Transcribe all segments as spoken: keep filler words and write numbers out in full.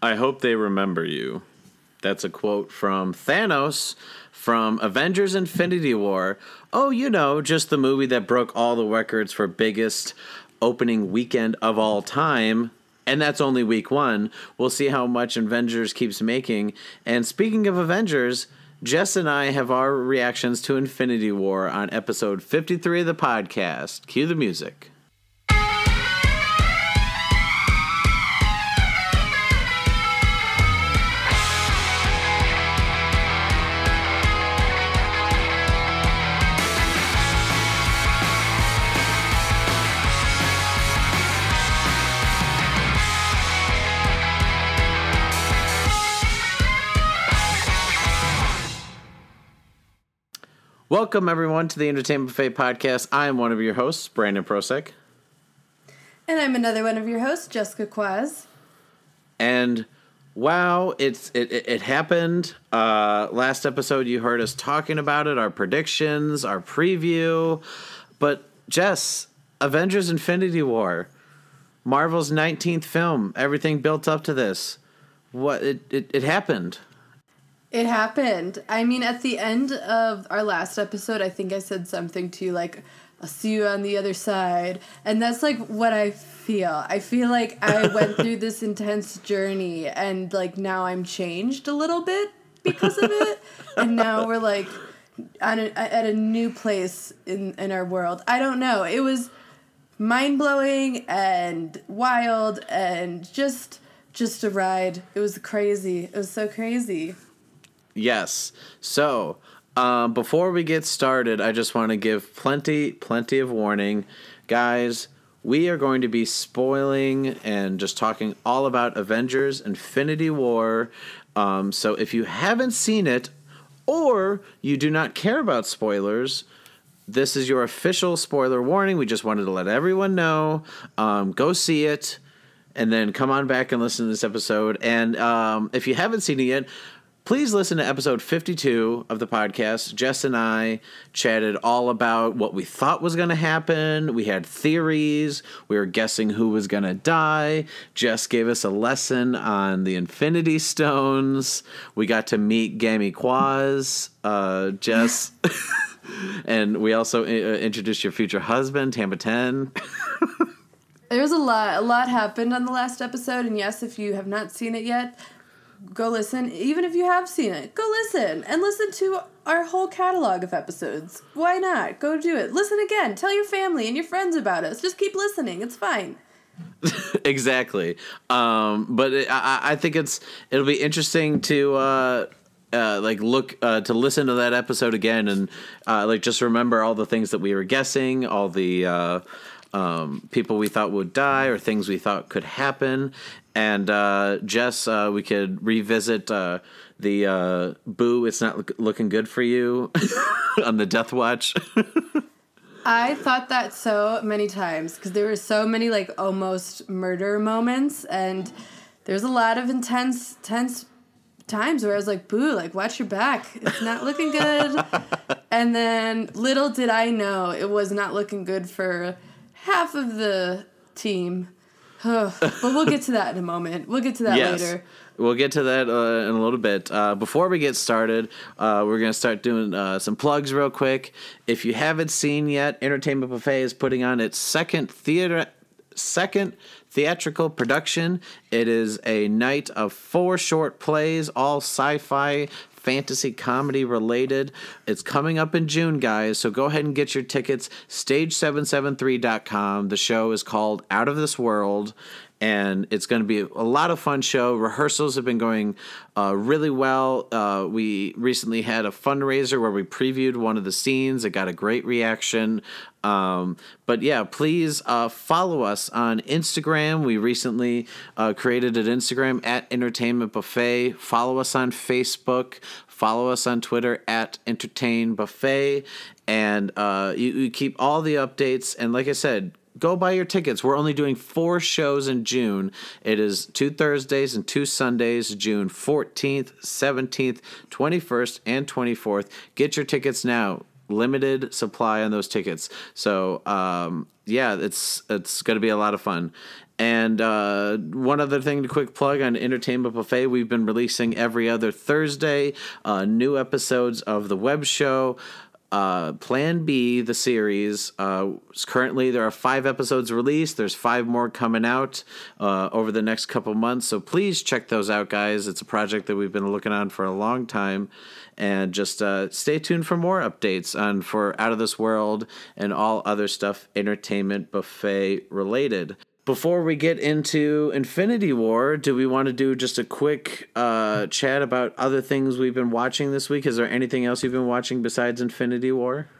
I hope they remember you. That's a quote from Thanos from Avengers: Infinity War. Oh, you know, just the movie that broke all the records for biggest opening weekend of all time. And that's only week one. We'll see how much Avengers keeps making. And speaking of Avengers, Jess and I have our reactions to Infinity War on episode fifty-three of the podcast. Cue the music. Welcome, everyone, to the Entertainment Buffet Podcast. I am one of your hosts, Brandon Prosek. And I'm another one of your hosts, Jessica Quaz. And, wow, it's it, it, it happened. Uh, last episode, you heard us talking about it, our predictions, our preview. But, Jess, Avengers: Infinity War, Marvel's nineteenth film, everything built up to this. What It, it, it happened. It happened. I mean, at the end of our last episode, I think I said something to you like, I'll see you on the other side. And that's like what I feel. I feel like I went through this intense journey and like now I'm changed a little bit because of it. And now we're like on a, at a new place in, in our world. I don't know. It was mind-blowing and wild and just just a ride. It was crazy. It was so crazy. Yes. So, um, before we get started, I just want to give plenty, plenty of warning. Guys, we are going to be spoiling and just talking all about Avengers: Infinity War. Um, so if you haven't seen it or you do not care about spoilers, this is your official spoiler warning. We just wanted to let everyone know. Um, go see it and then come on back and listen to this episode. And um, if you haven't seen it yet, please listen to episode fifty-two of the podcast. Jess and I chatted all about what we thought was going to happen. We had theories. We were guessing who was going to die. Jess gave us a lesson on the Infinity Stones. We got to meet Gammy Quaz, uh, Jess. And we also introduced your future husband, Tampa ten. There was a lot. A lot happened on the last episode. And yes, if you have not seen it yet, go listen. Even if you have seen it, go listen. And listen to our whole catalog of episodes. Why not? Go do it. Listen again. Tell your family and your friends about us. Just keep listening. It's fine. Exactly. Um, but it, I, I think it's it'll be interesting to uh, uh, like look uh, to listen to that episode again and uh, like just remember all the things that we were guessing, all the uh, um, people we thought would die or things we thought could happen. And uh, Jess, uh, we could revisit uh, the uh, boo, it's not look- looking good for you on the Death Watch. I thought that so many times because there were so many like almost murder moments. And there's a lot of intense, tense times where I was like, boo, like watch your back. It's not looking good. And then little did I know it was not looking good for half of the team. But we'll get to that in a moment. We'll get to that yes. later. We'll get to that uh, in a little bit. Uh, before we get started, uh, we're going to start doing uh, some plugs real quick. If you haven't seen yet, Entertainment Buffet is putting on its second theater, second theatrical production. It is a night of four short plays, all sci-fi, fantasy, comedy related. It's coming up in June, guys, so go ahead and get your tickets. stage seven seven three dot com. The show is called Out of This World, and it's going to be a lot of fun show. Rehearsals have been going uh, really well. Uh, we recently had a fundraiser where we previewed one of the scenes. It got a great reaction. Um, but yeah, please uh, follow us on Instagram. We recently uh, created an Instagram at Entertainment Buffet. Follow us on Facebook. Follow us on Twitter at Entertain Buffet. And uh, you, you keep all the updates. And like I said, go buy your tickets. We're only doing four shows in June. It is two Thursdays and two Sundays, June fourteenth, seventeenth, twenty-first, and twenty-fourth. Get your tickets now. Limited supply on those tickets. So, um, yeah, it's it's going to be a lot of fun. And uh, one other thing to quick plug on Entertainment Buffet, we've been releasing every other Thursday uh, new episodes of the web show uh, Plan B, the series. Uh, currently, there are five episodes released. There's five more coming out uh, over the next couple months. So please check those out, guys. It's a project that we've been looking on for a long time. And just uh, stay tuned for more updates on for Out of This World and all other stuff Entertainment Buffet related. Before we get into Infinity War, do we want to do just a quick uh, chat about other things we've been watching this week? Is there anything else you've been watching besides Infinity War?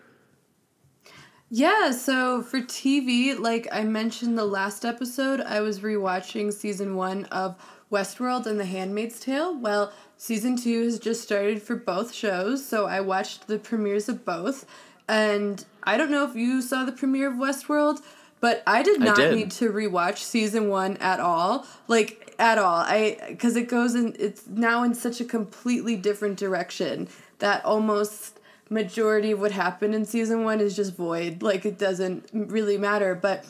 Yeah, so for T V, like I mentioned the last episode, I was rewatching season one of Westworld and The Handmaid's Tale. Well, season two has just started for both shows, so I watched the premieres of both. And I don't know if you saw the premiere of Westworld, but I did not I did. need to rewatch season one at all, like at all. I because it goes in, it's now in such a completely different direction that almost majority of what happened in season one is just void. Like it doesn't really matter. But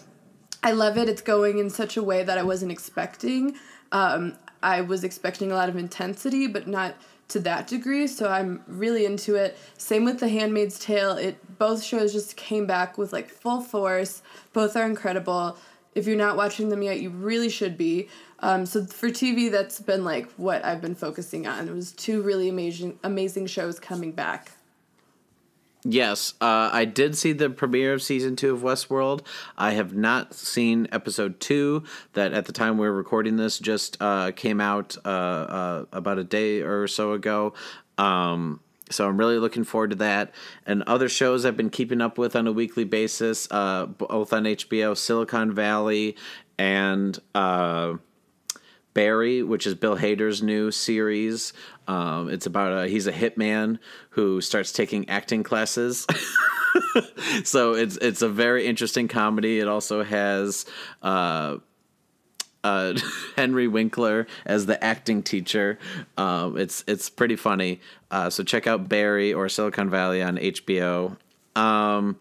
I love it. It's going in such a way that I wasn't expecting. Um, I was expecting a lot of intensity, but not to that degree. So I'm really into it. Same with The Handmaid's Tale. It both shows just came back with like full force. Both are incredible. If you're not watching them yet, you really should be. Um, so for T V, that's been like what I've been focusing on. It was two really amazing, amazing shows coming back. Yes, uh, I did see the premiere of season two of Westworld. I have not seen episode two that at the time we were recording this just uh, came out uh, uh, about a day or so ago. Um, so I'm really looking forward to that. And other shows I've been keeping up with on a weekly basis, uh, both on H B O, Silicon Valley and uh, Barry, which is Bill Hader's new series. Um, it's about a, he's a hitman who starts taking acting classes. So it's it's a very interesting comedy. It also has uh, uh, Henry Winkler as the acting teacher. Um, it's it's pretty funny. Uh, so check out Barry or Silicon Valley on H B O. Um,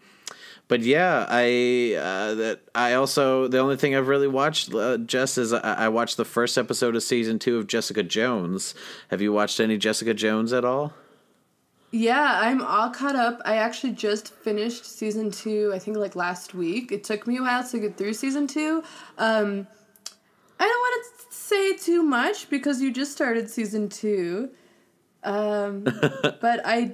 But yeah, I uh, that I also the only thing I've really watched, uh, Jess, is I, I watched the first episode of season two of Jessica Jones. Have you watched any Jessica Jones at all? Yeah, I'm all caught up. I actually just finished season two. I think like last week. It took me a while to get through season two. Um, I don't want to say too much because you just started season two. Um, but I.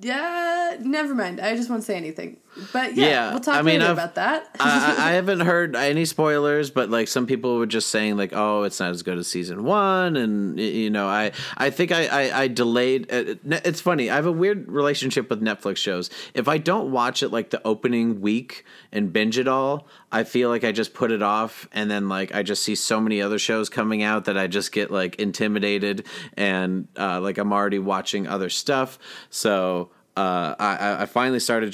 Yeah, never mind. I just won't say anything. But yeah, yeah we'll talk I mean, later I've, about that. I, I haven't heard any spoilers, but like some people were just saying like, oh, it's not as good as season one. And, you know, I, I think I, I, I delayed. It's funny. I have a weird relationship with Netflix shows. If I don't watch it like the opening week and binge it all, I feel like I just put it off, and then like I just see so many other shows coming out that I just get like intimidated, and uh, like I'm already watching other stuff. So uh, I, I finally started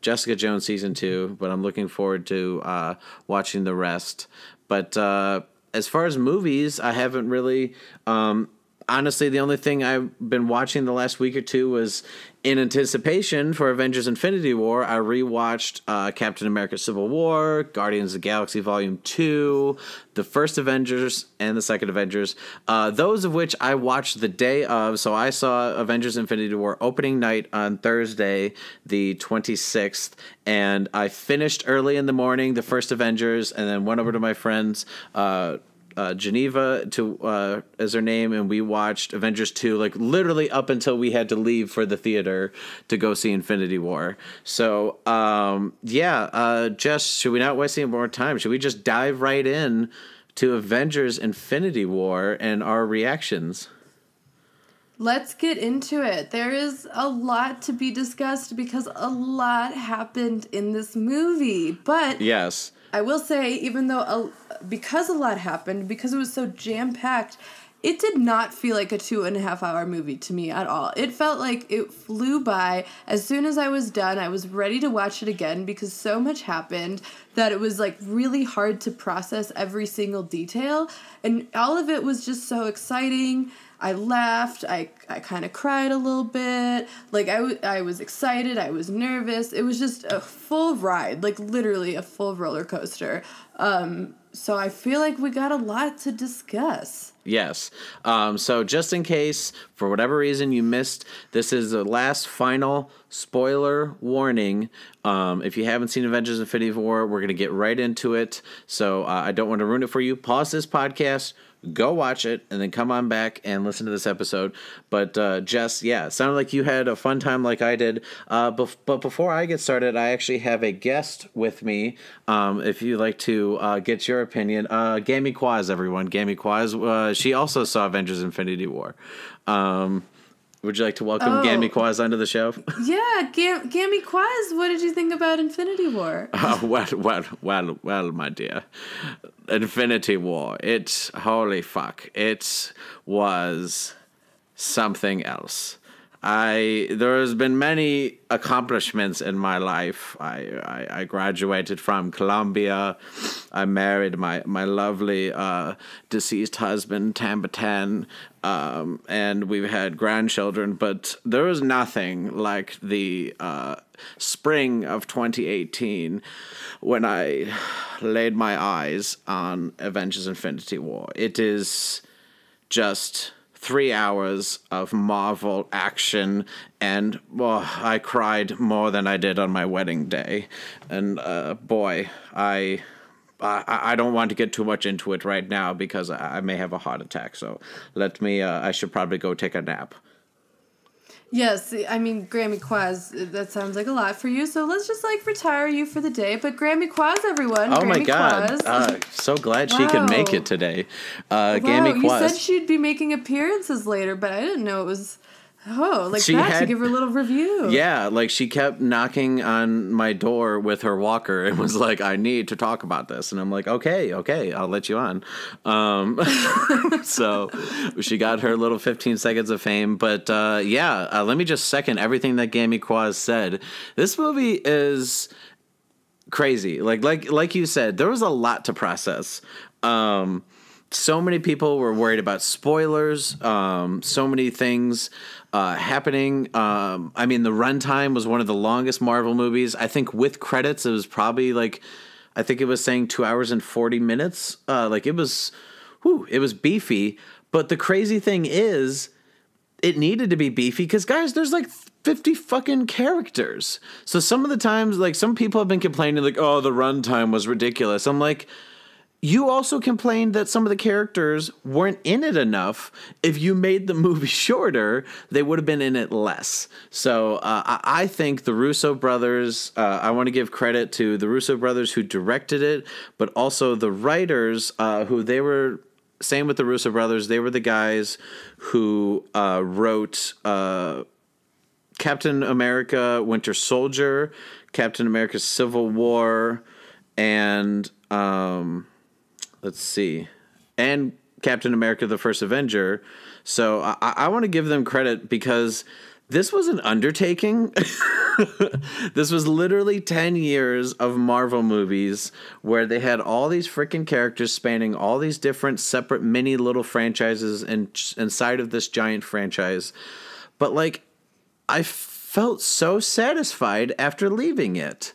Jessica Jones season two, but I'm looking forward to uh, watching the rest. But uh, as far as movies, I haven't really. Um, Honestly, the only thing I've been watching the last week or two was, in anticipation for Avengers: Infinity War, I rewatched uh, Captain America: Civil War, Guardians of the Galaxy Volume two, the first Avengers, and the second Avengers, uh, those of which I watched the day of. So I saw Avengers: Infinity War opening night on Thursday, the twenty-sixth, and I finished early in the morning the first Avengers, and then went over to my friends, uh, Uh, Geneva to uh, is her name, and we watched Avengers two like literally up until we had to leave for the theater to go see Infinity War. So um, yeah, uh, Jess, should we not waste any more time? Should we just dive right in to Avengers Infinity War and our reactions? Let's get into it. There is a lot to be discussed because a lot happened in this movie. But yes, I will say, even though a, because a lot happened, because it was so jam-packed, it did not feel like a two-and-a-half-hour movie to me at all. It felt like it flew by. As soon as I was done, I was ready to watch it again because so much happened that it was, like, really hard to process every single detail. And all of it was just so exciting. I laughed. I, I kind of cried a little bit. Like, I, w- I was excited. I was nervous. It was just a full ride, like literally a full roller coaster. Um, So I feel like we got a lot to discuss. Yes. Um, so just in case, for whatever reason, you missed, this is the last final spoiler warning. Um, if you haven't seen Avengers: Infinity War, we're going to get right into it. So uh, I don't want to ruin it for you. Pause this podcast, go watch it, and then come on back and listen to this episode. But uh, Jess, yeah, sounded like you had a fun time like I did. Uh, bef- but before I get started, I actually have a guest with me. Um, if you'd like to uh, get your opinion, uh, Gammy Quaz, everyone. Gammy Quaz, uh, she also saw Avengers: Infinity War. Um, would you like to welcome oh. Gammy Quaz onto the show? Yeah, Gam- Gammy Quaz, what did you think about Infinity War? Uh, well, well, well, well, my dear. Infinity War, it's, holy fuck, it was something else. I there has been many accomplishments in my life. I, I, I graduated from Columbia. I married my my lovely uh, deceased husband, Tambatan, um, and we've had grandchildren. But there was nothing like the uh, spring of twenty eighteen when I laid my eyes on Avengers: Infinity War. It is just three hours of Marvel action, and well, I cried more than I did on my wedding day. And uh, boy, I, I I don't want to get too much into it right now because I may have a heart attack. So let me. Uh, I should probably go take a nap. Yes, I mean, Gammy Quaz, that sounds like a lot for you. So let's just like retire you for the day. But Gammy Quaz, everyone. Oh Gammy my God! Uh, so glad wow. she could make it today. Uh, wow, Gammy Quaz. You said she'd be making appearances later, but I didn't know it was. Oh, like she that had, to give her a little review. Yeah, like she kept knocking on my door with her walker and was like, I need to talk about this. And I'm like, okay, okay, I'll let you on. Um, so she got her little fifteen seconds of fame. But uh, yeah, uh, let me just second everything that Gammy Quaz said. This movie is crazy. Like, like, like you said, there was a lot to process. Um, so many people were worried about spoilers. Um, so many things Uh, happening. Um, I mean, the runtime was one of the longest Marvel movies. I think with credits, it was probably like, I think it was saying two hours and forty minutes. Uh, like it was, whew, it was beefy. But the crazy thing is, it needed to be beefy because, guys, there's like fifty fucking characters. So some of the times, like some people have been complaining, like, oh, the runtime was ridiculous. I'm like, you also complained that some of the characters weren't in it enough. If you made the movie shorter, they would have been in it less. So uh, I-, I think the Russo brothers, uh, I want to give credit to the Russo brothers who directed it, but also the writers uh, who they were, same with the Russo brothers, they were the guys who uh, wrote uh, Captain America, Winter Soldier, Captain America, Civil War, and Um, Let's see. And Captain America, the First Avenger. So I, I want to give them credit because this was an undertaking. This was literally ten years of Marvel movies where they had all these freaking characters spanning all these different separate mini little franchises in, inside of this giant franchise. But like, I felt so satisfied after leaving it.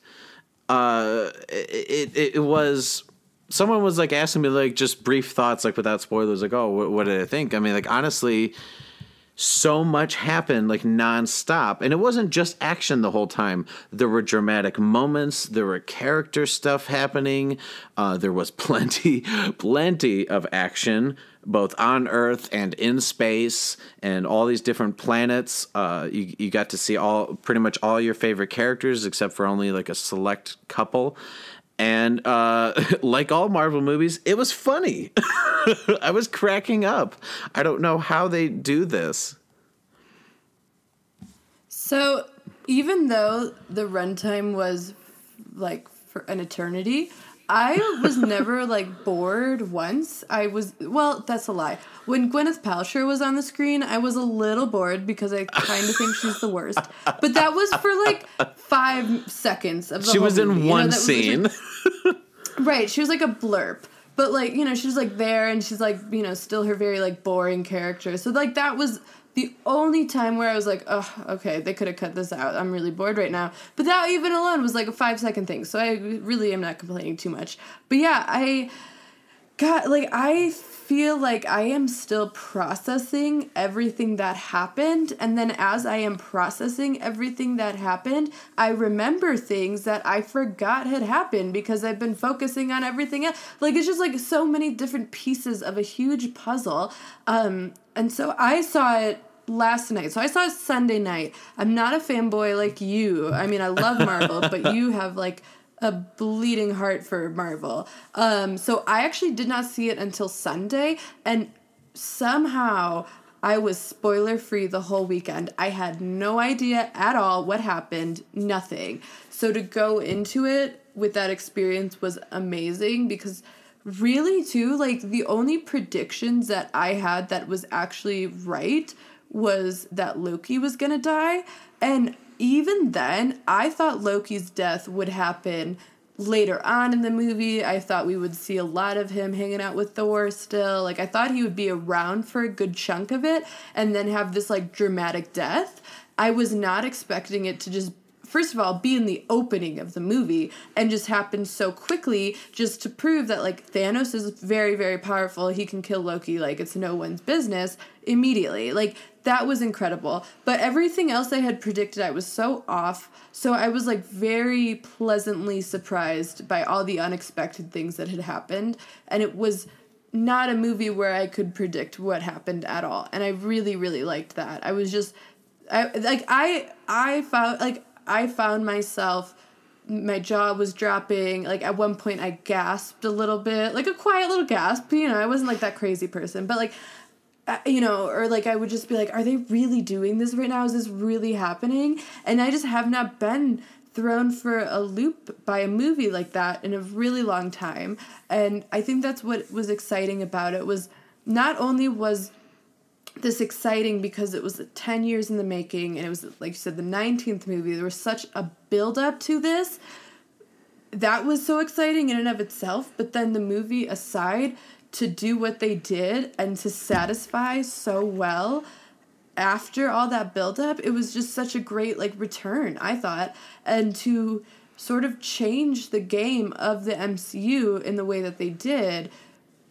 Uh, it, it, it was... Someone was like asking me like just brief thoughts like without spoilers, like, oh, what, what did I think? I mean, like, honestly, so much happened like nonstop, and it wasn't just action the whole time. There were dramatic moments. There were character stuff happening. Uh, there was plenty, plenty of action, both on Earth and in space and all these different planets. Uh, you, you got to see all pretty much all your favorite characters except for only like a select couple. And uh, like all Marvel movies, it was funny. I was cracking up. I don't know how they do this. So even though the runtime was like for an eternity, I was never like bored once. I was, well, that's a lie. When Gwyneth Paltrow was on the screen, I was a little bored because I kind of think she's the worst. But that was for like five seconds of the she whole She was in movie. One you know, scene. Like, right. She was like a blurb. But like, you know, she was like there and she's like, you know, still her very like boring character. So like that was the only time where I was like, oh, okay, they could have cut this out. I'm really bored right now. But that even alone was like a five-second thing, so I really am not complaining too much. But yeah, I God, like, I feel like I am still processing everything that happened. And then as I am processing everything that happened, I remember things that I forgot had happened because I've been focusing on everything else. Like, it's just, like, so many different pieces of a huge puzzle. Um, and so I saw it last night. So I saw it Sunday night. I'm not a fanboy like you. I mean, I love Marvel, but you have, like, a bleeding heart for Marvel. Um, so I actually did not see it until Sunday, and somehow I was spoiler-free the whole weekend. I had no idea at all what happened, nothing. So to go into it with that experience was amazing, because really, too, like, the only predictions that I had that was actually right was that Loki was gonna die, and even then, I thought Loki's death would happen later on in the movie. I thought we would see a lot of him hanging out with Thor still. Like, I thought he would be around for a good chunk of it and then have this, like, dramatic death. I was not expecting it to just, first of all, be in the opening of the movie and just happen so quickly, just to prove that, like, Thanos is very, very powerful. He can kill Loki like it's no one's business immediately. Like, that was incredible. But everything else I had predicted, I was so off. So I was, like, very pleasantly surprised by all the unexpected things that had happened. And it was not a movie where I could predict what happened at all. And I really, really liked that. I was just, I like, I, I found, like, I found myself, my jaw was dropping. Like, at one point I gasped a little bit, like a quiet little gasp. You know, I wasn't, like, that crazy person. But, like, you know, or, like, I would just be like, are they really doing this right now? Is this really happening? And I just have not been thrown for a loop by a movie like that in a really long time. And I think that's what was exciting about it, was not only was this exciting because it was ten years in the making, and it was, like you said, the nineteenth movie. There was such a build-up to this. That was so exciting in and of itself, but then the movie aside, to do what they did and to satisfy so well after all that buildup, it was just such a great, like, return, I thought, and to sort of change the game of the M C U in the way that they did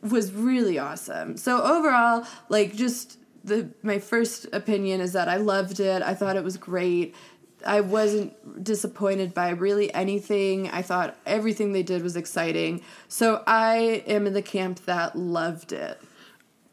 was really awesome. So overall, like, just the my first opinion is that I loved it. I thought it was great. I wasn't disappointed by really anything. I thought everything they did was exciting. So I am in the camp that loved it.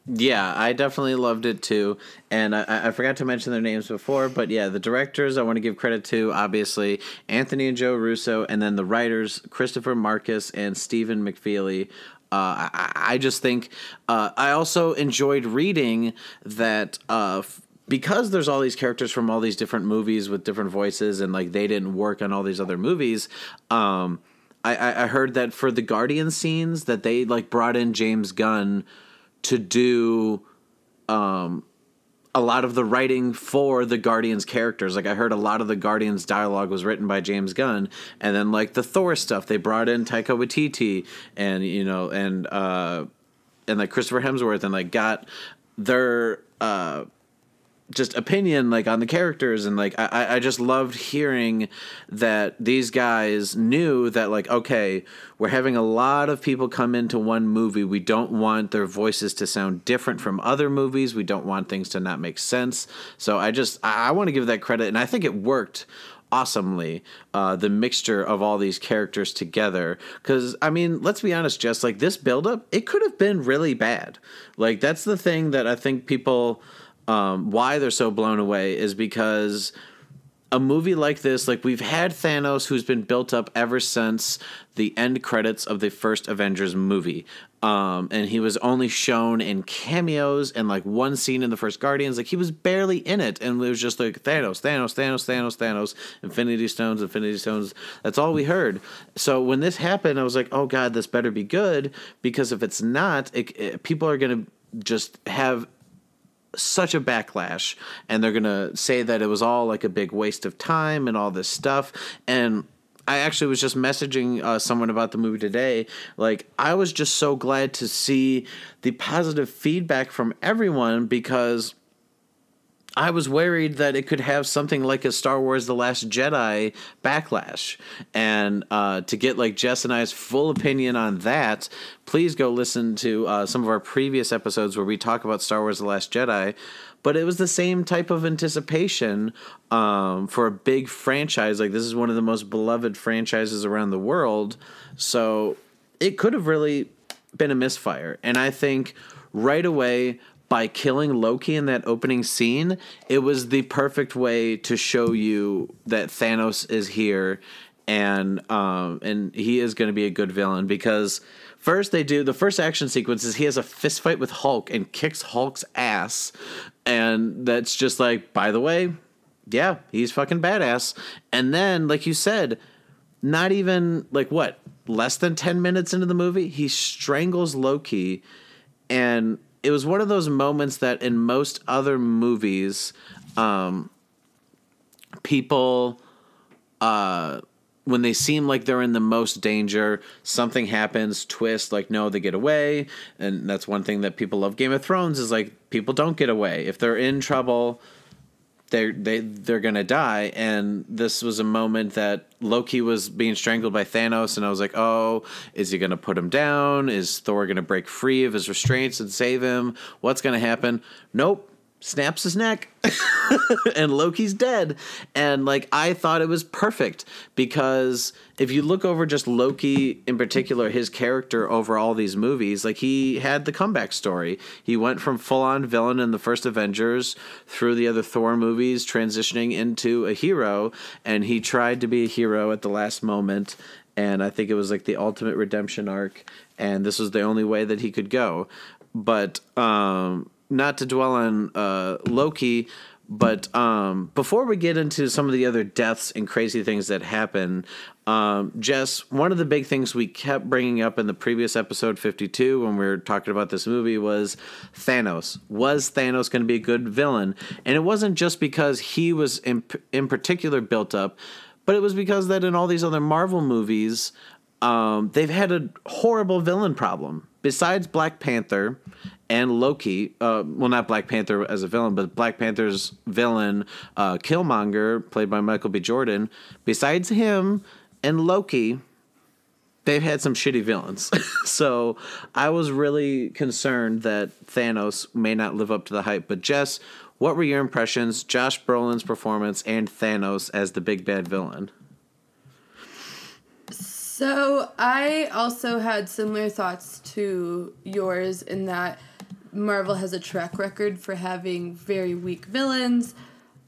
Yeah, I definitely loved it too. And I, I forgot to mention their names before, but yeah, the directors I want to give credit to, obviously, Anthony and Joe Russo, and then the writers, Christopher Marcus and Stephen McFeely. Uh, I, I just think uh, I also enjoyed reading that uh, – because there's all these characters from all these different movies with different voices, and, like, they didn't work on all these other movies, um, I, I heard that for the Guardian scenes that they, like, brought in James Gunn to do um, a lot of the writing for the Guardians characters. Like, I heard a lot of the Guardians dialogue was written by James Gunn. And then, like, the Thor stuff, they brought in Taika Waititi and, you know, and, uh, and like, Christopher Hemsworth, and, like, got their... Uh, just opinion, like, on the characters. And, like, I, I just loved hearing that these guys knew that, like, okay, we're having a lot of people come into one movie. We don't want their voices to sound different from other movies. We don't want things to not make sense. So I just, I, I want to give that credit. And I think it worked awesomely, uh, the mixture of all these characters together. Because, I mean, let's be honest, Jess, like, this buildup, it could have been really bad. Like, that's the thing that I think people... Um, why they're so blown away is because a movie like this, like, we've had Thanos, who's been built up ever since the end credits of the first Avengers movie. Um, and he was only shown in cameos and, like, one scene in the first Guardians. Like, he was barely in it. And it was just like Thanos, Thanos, Thanos, Thanos, Thanos, Infinity Stones, Infinity Stones. That's all we heard. So when this happened, I was like, oh, God, this better be good. Because if it's not, it, it, people are going to just have such a backlash, and they're going to say that it was all, like, a big waste of time and all this stuff. And I actually was just messaging uh, someone about the movie today. Like, I was just so glad to see the positive feedback from everyone, because I was worried that it could have something like a Star Wars The Last Jedi backlash. And uh, to get like Jess and I's full opinion on that, please go listen to uh, some of our previous episodes where we talk about Star Wars The Last Jedi. But it was the same type of anticipation um, for a big franchise. Like, this is one of the most beloved franchises around the world. So it could have really been a misfire. And I think right away, by killing Loki in that opening scene, it was the perfect way to show you that Thanos is here and um, and he is going to be a good villain. Because first they do, the first action sequence is he has a fist fight with Hulk and kicks Hulk's ass. And that's just like, by the way, yeah, he's fucking badass. And then, like you said, not even, like what, less than ten minutes into the movie, he strangles Loki. And it was one of those moments that in most other movies, um, people, uh, when they seem like they're in the most danger, something happens, twist, like, no, they get away. And that's one thing that people love Game of Thrones is, like, people don't get away. If they're in trouble, they're, they, they're going to die. And this was a moment that Loki was being strangled by Thanos, and I was like, oh, is he going to put him down? Is Thor going to break free of his restraints and save him? What's going to happen? Nope. Snaps his neck and Loki's dead. And like, I thought it was perfect, because if you look over just Loki in particular, his character over all these movies, like, he had the comeback story. He went from full on villain in the first Avengers through the other Thor movies, transitioning into a hero. And he tried to be a hero at the last moment. And I think it was like the ultimate redemption arc. And this was the only way that he could go. But, um, not to dwell on uh, Loki, but um, before we get into some of the other deaths and crazy things that happen, um, Jess, one of the big things we kept bringing up in the previous episode fifty-two when we were talking about this movie was Thanos. Was Thanos going to be a good villain? And it wasn't just because he was in, in particular built up, but it was because that in all these other Marvel movies, um, they've had a horrible villain problem. Besides Black Panther and Loki, uh, well, not Black Panther as a villain, but Black Panther's villain, uh, Killmonger, played by Michael B. Jordan, besides him and Loki, they've had some shitty villains. So I was really concerned that Thanos may not live up to the hype. But Jess, what were your impressions, Josh Brolin's performance, and Thanos as the big bad villain? So I also had similar thoughts to yours in that Marvel has a track record for having very weak villains.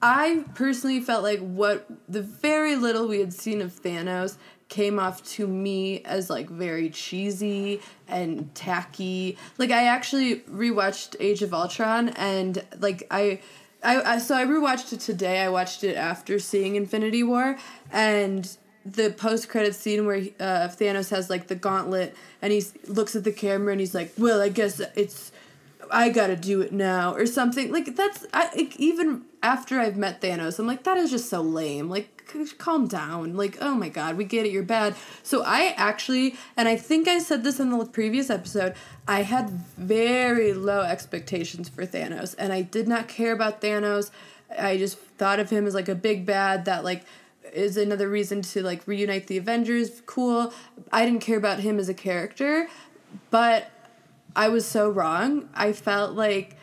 I personally felt like what the very little we had seen of Thanos came off to me as like very cheesy and tacky. Like, I actually rewatched Age of Ultron, and like I, I, I so I rewatched it today. I watched it after seeing Infinity War, and the post-credits scene where uh, Thanos has, like, the gauntlet, and he looks at the camera, and he's like, well, I guess it's, I gotta do it now, or something. Like, that's, I, like, even after I've met Thanos, I'm like, that is just so lame. Like, calm down. Like, oh my god, we get it, you're bad. So I actually, and I think I said this in the previous episode, I had very low expectations for Thanos, and I did not care about Thanos. I just thought of him as, like, a big bad that, like, is another reason to, like, reunite the Avengers. Cool. I didn't care about him as a character, but I was so wrong. I felt like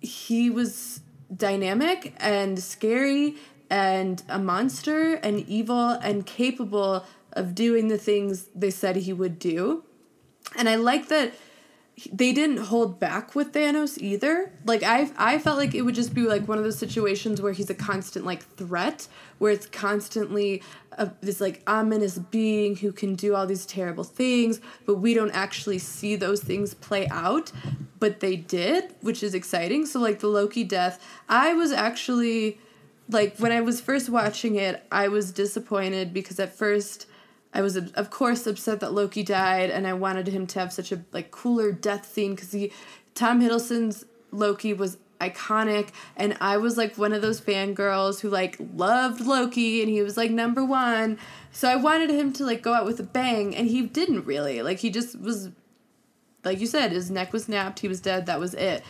he was dynamic and scary and a monster and evil and capable of doing the things they said he would do. And I like that they didn't hold back with Thanos either. Like, I I felt like it would just be, like, one of those situations where he's a constant, like, threat, where it's constantly a, this, like, ominous being who can do all these terrible things, but we don't actually see those things play out. But they did, which is exciting. So, like, the Loki death, I was actually, like, when I was first watching it, I was disappointed because at first I was, of course, upset that Loki died, and I wanted him to have such a, like, cooler death scene, because he, Tom Hiddleston's Loki was iconic, and I was, like, one of those fangirls who, like, loved Loki, and he was, like, number one, so I wanted him to, like, go out with a bang, and he didn't really. Like, he just was, like you said, his neck was snapped, he was dead, that was it.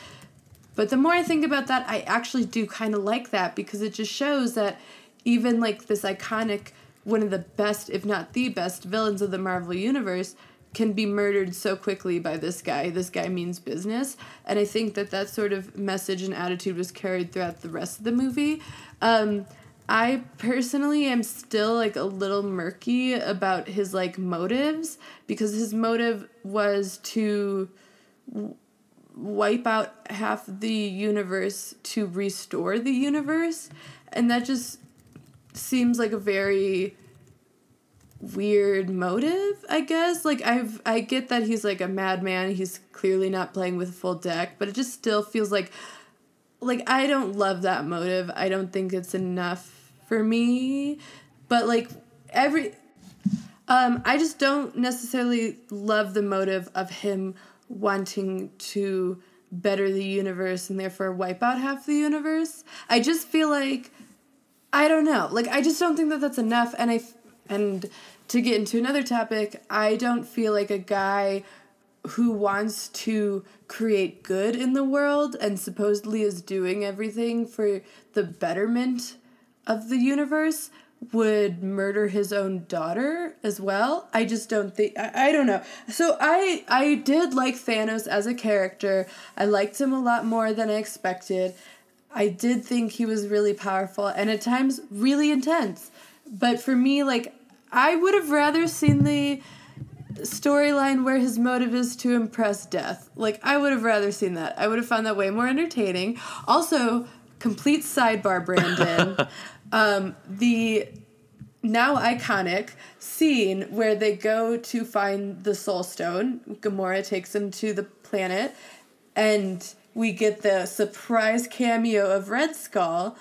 But the more I think about that, I actually do kind of like that, because it just shows that even, like, this iconic, one of the best, if not the best, villains of the Marvel Universe can be murdered so quickly by this guy. This guy means business. And I think that that sort of message and attitude was carried throughout the rest of the movie. Um, I personally am still, like, a little murky about his, like, motives, because his motive was to w- wipe out half the universe to restore the universe. And that just seems like a very weird motive, I guess. Like, I've I get that he's, like, a madman. He's clearly not playing with a full deck, but it just still feels like, like, I don't love that motive. I don't think it's enough for me. But, like, every... Um, I just don't necessarily love the motive of him wanting to better the universe and therefore wipe out half the universe. I just feel like... I don't know. Like, I just don't think that that's enough. And I... And to get into another topic, I don't feel like a guy who wants to create good in the world and supposedly is doing everything for the betterment of the universe would murder his own daughter as well. I just don't think... I, I don't know. So I, I did like Thanos as a character. I liked him a lot more than I expected. I did think he was really powerful and at times really intense. But for me, like, I would have rather seen the storyline where his motive is to impress death. Like, I would have rather seen that. I would have found that way more entertaining. Also, complete sidebar, Brandon. um, the now iconic scene where they go to find the Soul Stone. Gamora takes them to the planet, and we get the surprise cameo of Red Skull.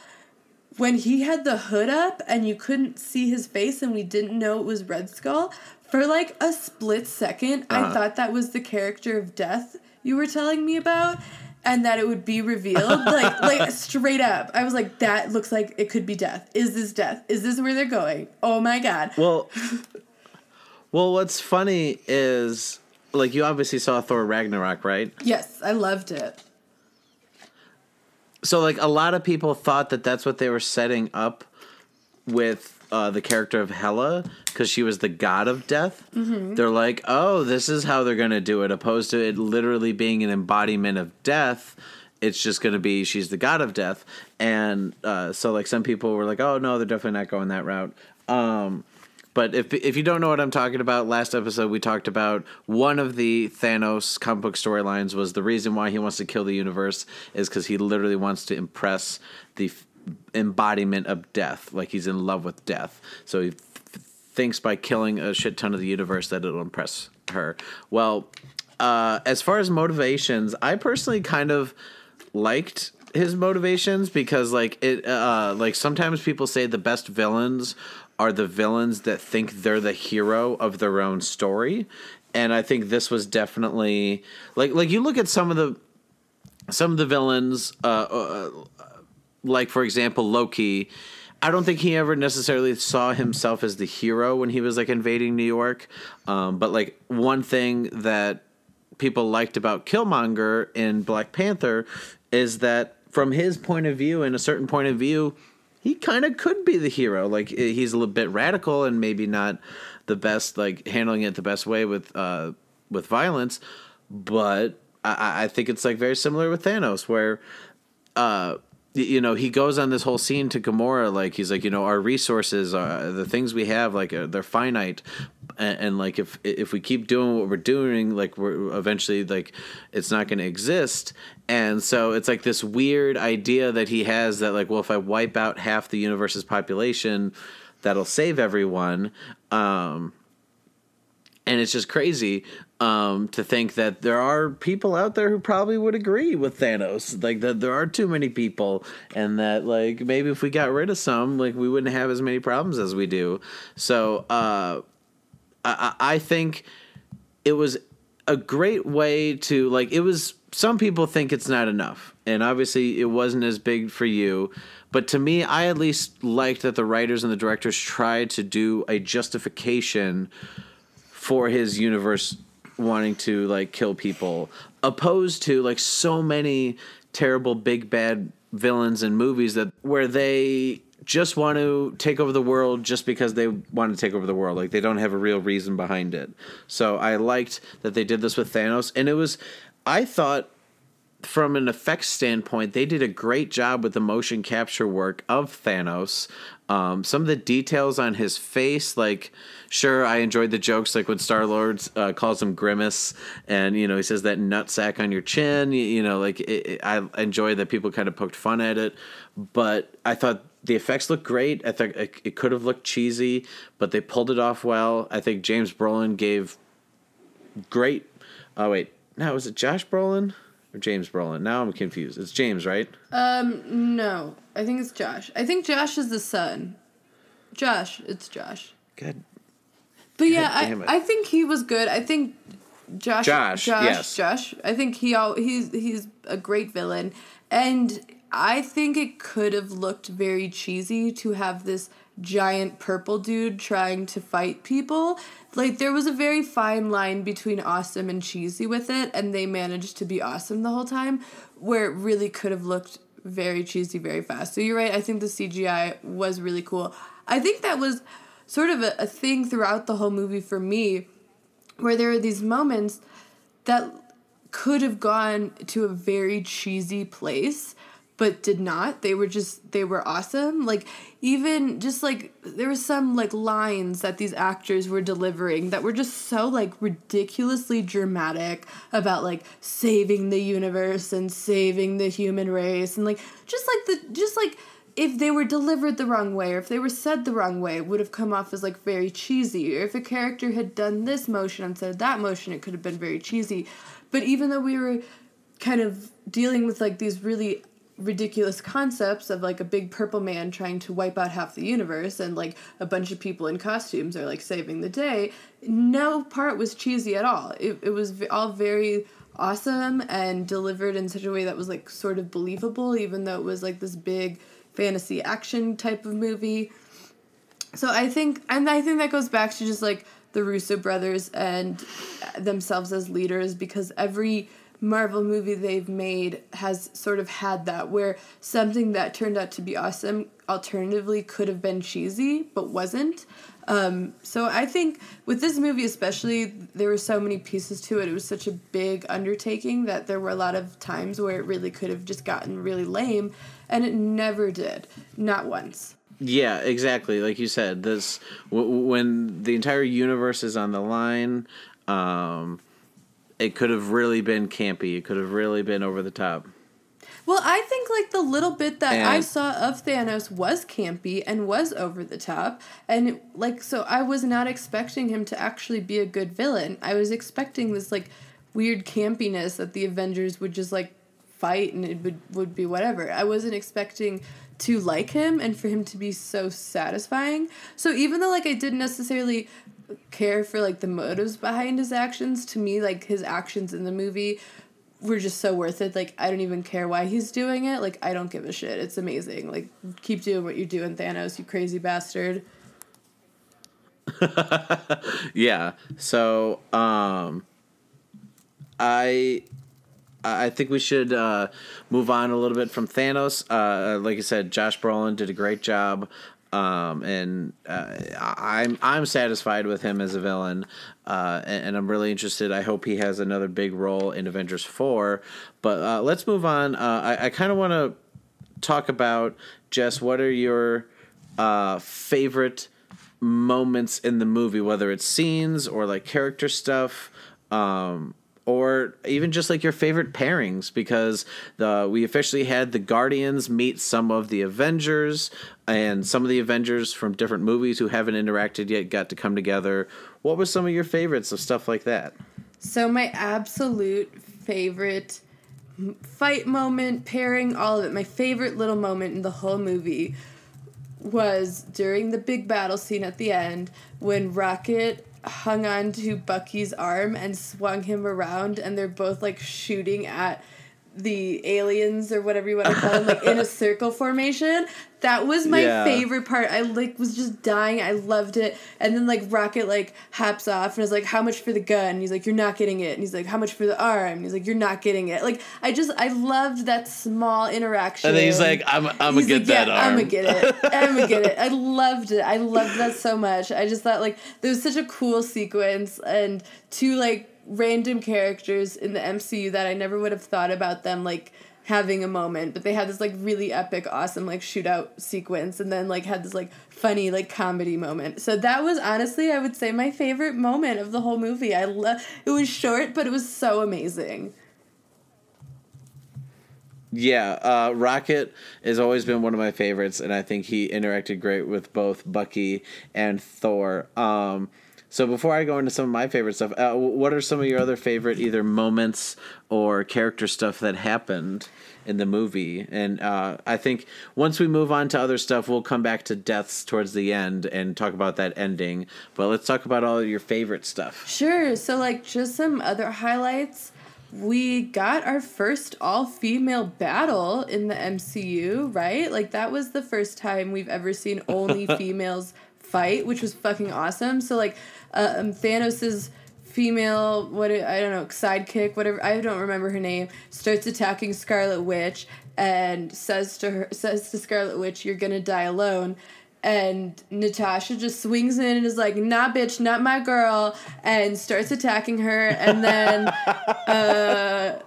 When he had the hood up and you couldn't see his face and we didn't know it was Red Skull, for like a split second, uh-huh. I thought that was the character of death you were telling me about and that it would be revealed. like, like straight up. I was like, that looks like it could be death. Is this death? Is this where they're going? Oh, my God. Well, well, what's funny is, like, you obviously saw Thor Ragnarok, right? Yes, I loved it. So, like, a lot of people thought that that's what they were setting up with uh, the character of Hela, because she was the god of death. Mm-hmm. They're like, oh, this is how they're going to do it, opposed to it literally being an embodiment of death. It's just going to be she's the god of death. And uh, so, like, some people were like, oh, no, they're definitely not going that route. Um, but if if you don't know what I'm talking about, last episode we talked about one of the Thanos comic book storylines was the reason why he wants to kill the universe is because he literally wants to impress the f- embodiment of death. Like, he's in love with death. So he f- thinks by killing a shit ton of the universe that it'll impress her. Well, uh, as far as motivations, I personally kind of liked his motivations because, like, it, uh, like sometimes people say the best villains are the villains that think they're the hero of their own story. And I think this was definitely like, like you look at some of the, some of the villains, uh, uh, like for example, Loki, I don't think he ever necessarily saw himself as the hero when he was like invading New York. Um, but like one thing that people liked about Killmonger in Black Panther is that from his point of view and a certain point of view, he kind of could be the hero. Like, he's a little bit radical and maybe not the best, like, handling it the best way with uh, with violence. But I, I think it's, like, very similar with Thanos where, uh, you know, he goes on this whole scene to Gamora. Like, he's like, you know, our resources, uh, the things we have, like, uh, they're finite. And, and, like, if if we keep doing what we're doing, like, we're eventually, like, it's not going to exist. And so it's, like, this weird idea that he has that, like, well, if I wipe out half the universe's population, that'll save everyone. Um, and it's just crazy um, to think that there are people out there who probably would agree with Thanos. Like, that there are too many people and that, like, maybe if we got rid of some, like, we wouldn't have as many problems as we do. So, uh... I think it was a great way to, like, it was, some people think it's not enough, and obviously it wasn't as big for you, but to me, I at least liked that the writers and the directors tried to do a justification for his universe wanting to, like, kill people, opposed to, like, so many terrible big bad villains in movies that where they just want to take over the world just because they want to take over the world. Like, they don't have a real reason behind it. So I liked that they did this with Thanos. And it was, I thought, from an effects standpoint, they did a great job with the motion capture work of Thanos. Um, some of the details on his face, like, sure, I enjoyed the jokes, like when Star-Lord uh, calls him Grimace, and, you know, he says that nutsack on your chin, you, you know, like, it, it, I enjoy that people kind of poked fun at it, but I thought the effects looked great. I think it, it could have looked cheesy, but they pulled it off well. I think James Brolin gave great, oh wait, no, was it Josh Brolin? James Brolin. Now I'm confused. It's James, right? Um, no. I think it's Josh. I think Josh is the son. Josh. It's Josh. Good. But God yeah, I, I think he was good. I think Josh. Josh. Josh. Yes. Josh. I think he all he's he's a great villain, and I think it could have looked very cheesy to have this giant purple dude trying to fight people. Like, there was a very fine line between awesome and cheesy with it, and they managed to be awesome the whole time, where it really could have looked very cheesy very fast. So you're right, I think the C G I was really cool. I think that was sort of a, a thing throughout the whole movie for me, where there are these moments that could have gone to a very cheesy place, but did not. They were just, they were awesome. Like, even just, like, there were some, like, lines that these actors were delivering that were just so, like, ridiculously dramatic about, like, saving the universe and saving the human race. And, like, just, like, the, just, like, if they were delivered the wrong way or if they were said the wrong way, it would have come off as, like, very cheesy. Or if a character had done this motion instead of that motion, it could have been very cheesy. But even though we were kind of dealing with, like, these really ridiculous concepts of, like, a big purple man trying to wipe out half the universe and, like, a bunch of people in costumes are, like, saving the day, no part was cheesy at all. It it was all very awesome and delivered in such a way that was, like, sort of believable, even though it was, like, this big fantasy action type of movie. So I think, and I think that goes back to just, like, the Russo brothers and themselves as leaders, because every Marvel movie they've made has sort of had that, where something that turned out to be awesome alternatively could have been cheesy but wasn't. Um, so I think with this movie especially, there were so many pieces to it. It was such a big undertaking that there were a lot of times where it really could have just gotten really lame, and it never did. Not once. Yeah, exactly. Like you said, this w- when the entire universe is on the line, um, it could have really been campy. It could have really been over the top. Well, I think, like, the little bit that and I saw of Thanos was campy and was over the top. And, like, so I was not expecting him to actually be a good villain. I was expecting this, like, weird campiness that the Avengers would just, like, fight and it would, would be whatever. I wasn't expecting to like him and for him to be so satisfying. So even though, like, I didn't necessarily care for, like, the motives behind his actions, to me, like, his actions in the movie were just so worth it. Like, I don't even care why he's doing it. Like, I don't give a shit. It's amazing. Like, keep doing what you're doing, Thanos, you crazy bastard. Yeah. So, um, I... I think we should uh, move on a little bit from Thanos. Uh, like I said, Josh Brolin did a great job, um, and uh, I'm I'm satisfied with him as a villain, uh, and, and I'm really interested. I hope he has another big role in Avengers four. But uh, let's move on. Uh, I, I kind of want to talk about, Jess, what are your uh, favorite moments in the movie, whether it's scenes or, like, character stuff. Um, Or even just, like, your favorite pairings, because the we officially had the Guardians meet some of the Avengers, and some of the Avengers from different movies who haven't interacted yet got to come together. What were some of your favorites of stuff like that? So my absolute favorite fight moment, pairing, all of it, my favorite little moment in the whole movie was during the big battle scene at the end when Rocket hung on to Bucky's arm and swung him around, and they're both, like, shooting at the aliens or whatever you want to call them, like in a circle formation. That was my yeah. favorite part. I like was just dying. I loved it. And then like Rocket like hops off and is like, "How much for the gun?" And he's like, "You're not getting it." And he's like, "How much for the arm?" And he's like, "You're not getting it." Like I just I loved that small interaction. And then he's like, "I'm I'm he's gonna get like, that yeah, arm. I'm gonna get it. I'm gonna get it." I loved it. I loved that so much. I just thought like there was such a cool sequence and two like random characters in the M C U that I never would have thought about them like having a moment, but they had this like really epic awesome like shootout sequence and then like had this like funny like comedy moment. So that was honestly I would say my favorite moment of the whole movie. I love it was short but it was so amazing. Yeah, uh, Rocket has always been one of my favorites and I think he interacted great with both Bucky and Thor. Um So before I go into some of my favorite stuff, uh, what are some of your other favorite either moments or character stuff that happened in the movie? And uh, I think once we move on to other stuff, we'll come back to deaths towards the end and talk about that ending. But let's talk about all of your favorite stuff. Sure. So like just some other highlights. We got our first all-female battle in the M C U, right? Like that was the first time we've ever seen only females fight, which was fucking awesome. So like um, Thanos' female, what I don't know, sidekick, whatever, I don't remember her name, starts attacking Scarlet Witch and says to her, says to Scarlet Witch, "You're gonna die alone." And Natasha just swings in and is like, "Nah, bitch, not my girl," and starts attacking her. And then, uh,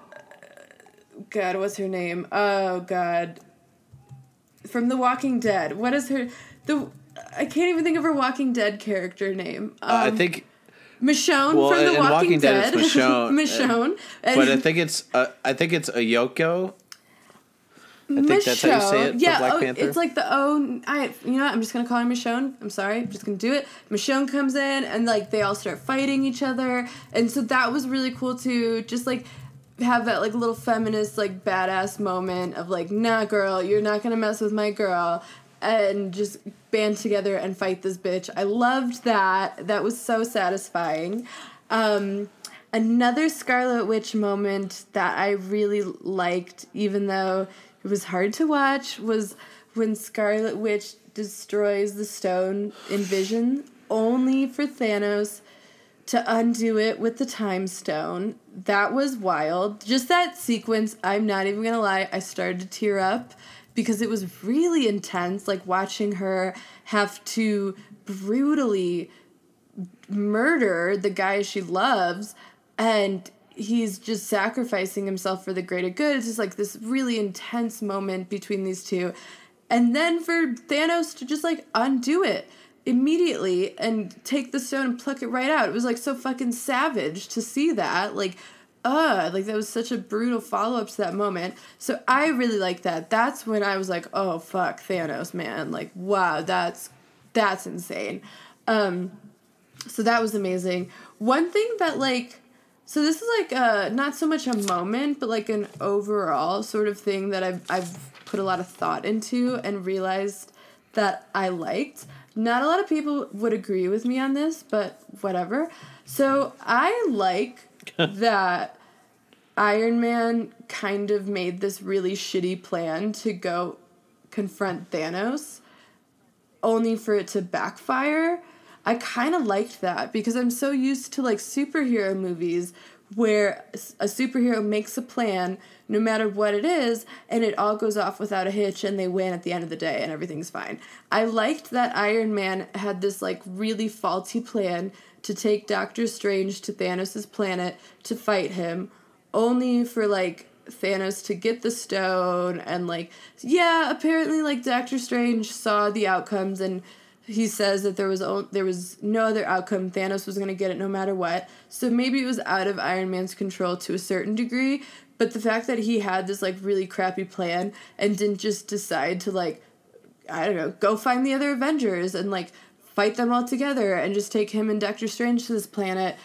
God, what's her name? Oh God, from The Walking Dead. What is her the I can't even think of her Walking Dead character name. Um, uh, I think Michonne well, from The Walking, Walking Dead. Dead Michonne. Michonne. And but I think it's uh, I think it's a Yoko. I think Michonne. That's how you say it. Yeah, for Black oh, Panther. It's like the oh, I you know what? I'm just gonna call her Michonne. I'm sorry, I'm just gonna do it. Michonne comes in and like they all start fighting each other, and so that was really cool too. Just like have that like little feminist like badass moment of like, "Nah, girl, you're not gonna mess with my girl," and just band together and fight this bitch. I loved that. That was so satisfying. Um, another Scarlet Witch moment that I really liked, even though it was hard to watch, was when Scarlet Witch destroys the stone in Vision, only for Thanos to undo it with the Time Stone. That was wild. Just that sequence, I'm not even gonna lie, I started to tear up, because it was really intense, like watching her have to brutally murder the guy she loves, and he's just sacrificing himself for the greater good. It's just like this really intense moment between these two. And then for Thanos to just like undo it immediately and take the stone and pluck it right out. It was like so fucking savage to see that. Like, Ugh, like that was such a brutal follow-up to that moment. So I really like that. That's when I was like, "Oh fuck, Thanos, man. Like, wow, that's that's insane." Um so that was amazing. One thing that like so this is like uh not so much a moment, but like an overall sort of thing that I've I've put a lot of thought into and realized that I liked. Not a lot of people would agree with me on this, but whatever. So I like that Iron Man kind of made this really shitty plan to go confront Thanos, only for it to backfire. I kind of liked that because I'm so used to like superhero movies where a superhero makes a plan, no matter what it is, and it all goes off without a hitch and they win at the end of the day and everything's fine. I liked that Iron Man had this like really faulty plan to take Doctor Strange to Thanos' planet to fight him, only for, like, Thanos to get the stone and, like, yeah, apparently, like, Doctor Strange saw the outcomes and he says that there was o- there was no other outcome. Thanos was going to get it no matter what. So maybe it was out of Iron Man's control to a certain degree, but the fact that he had this, like, really crappy plan and didn't just decide to, like, I don't know, go find the other Avengers and, like, fight them all together and just take him and Doctor Strange to this planet,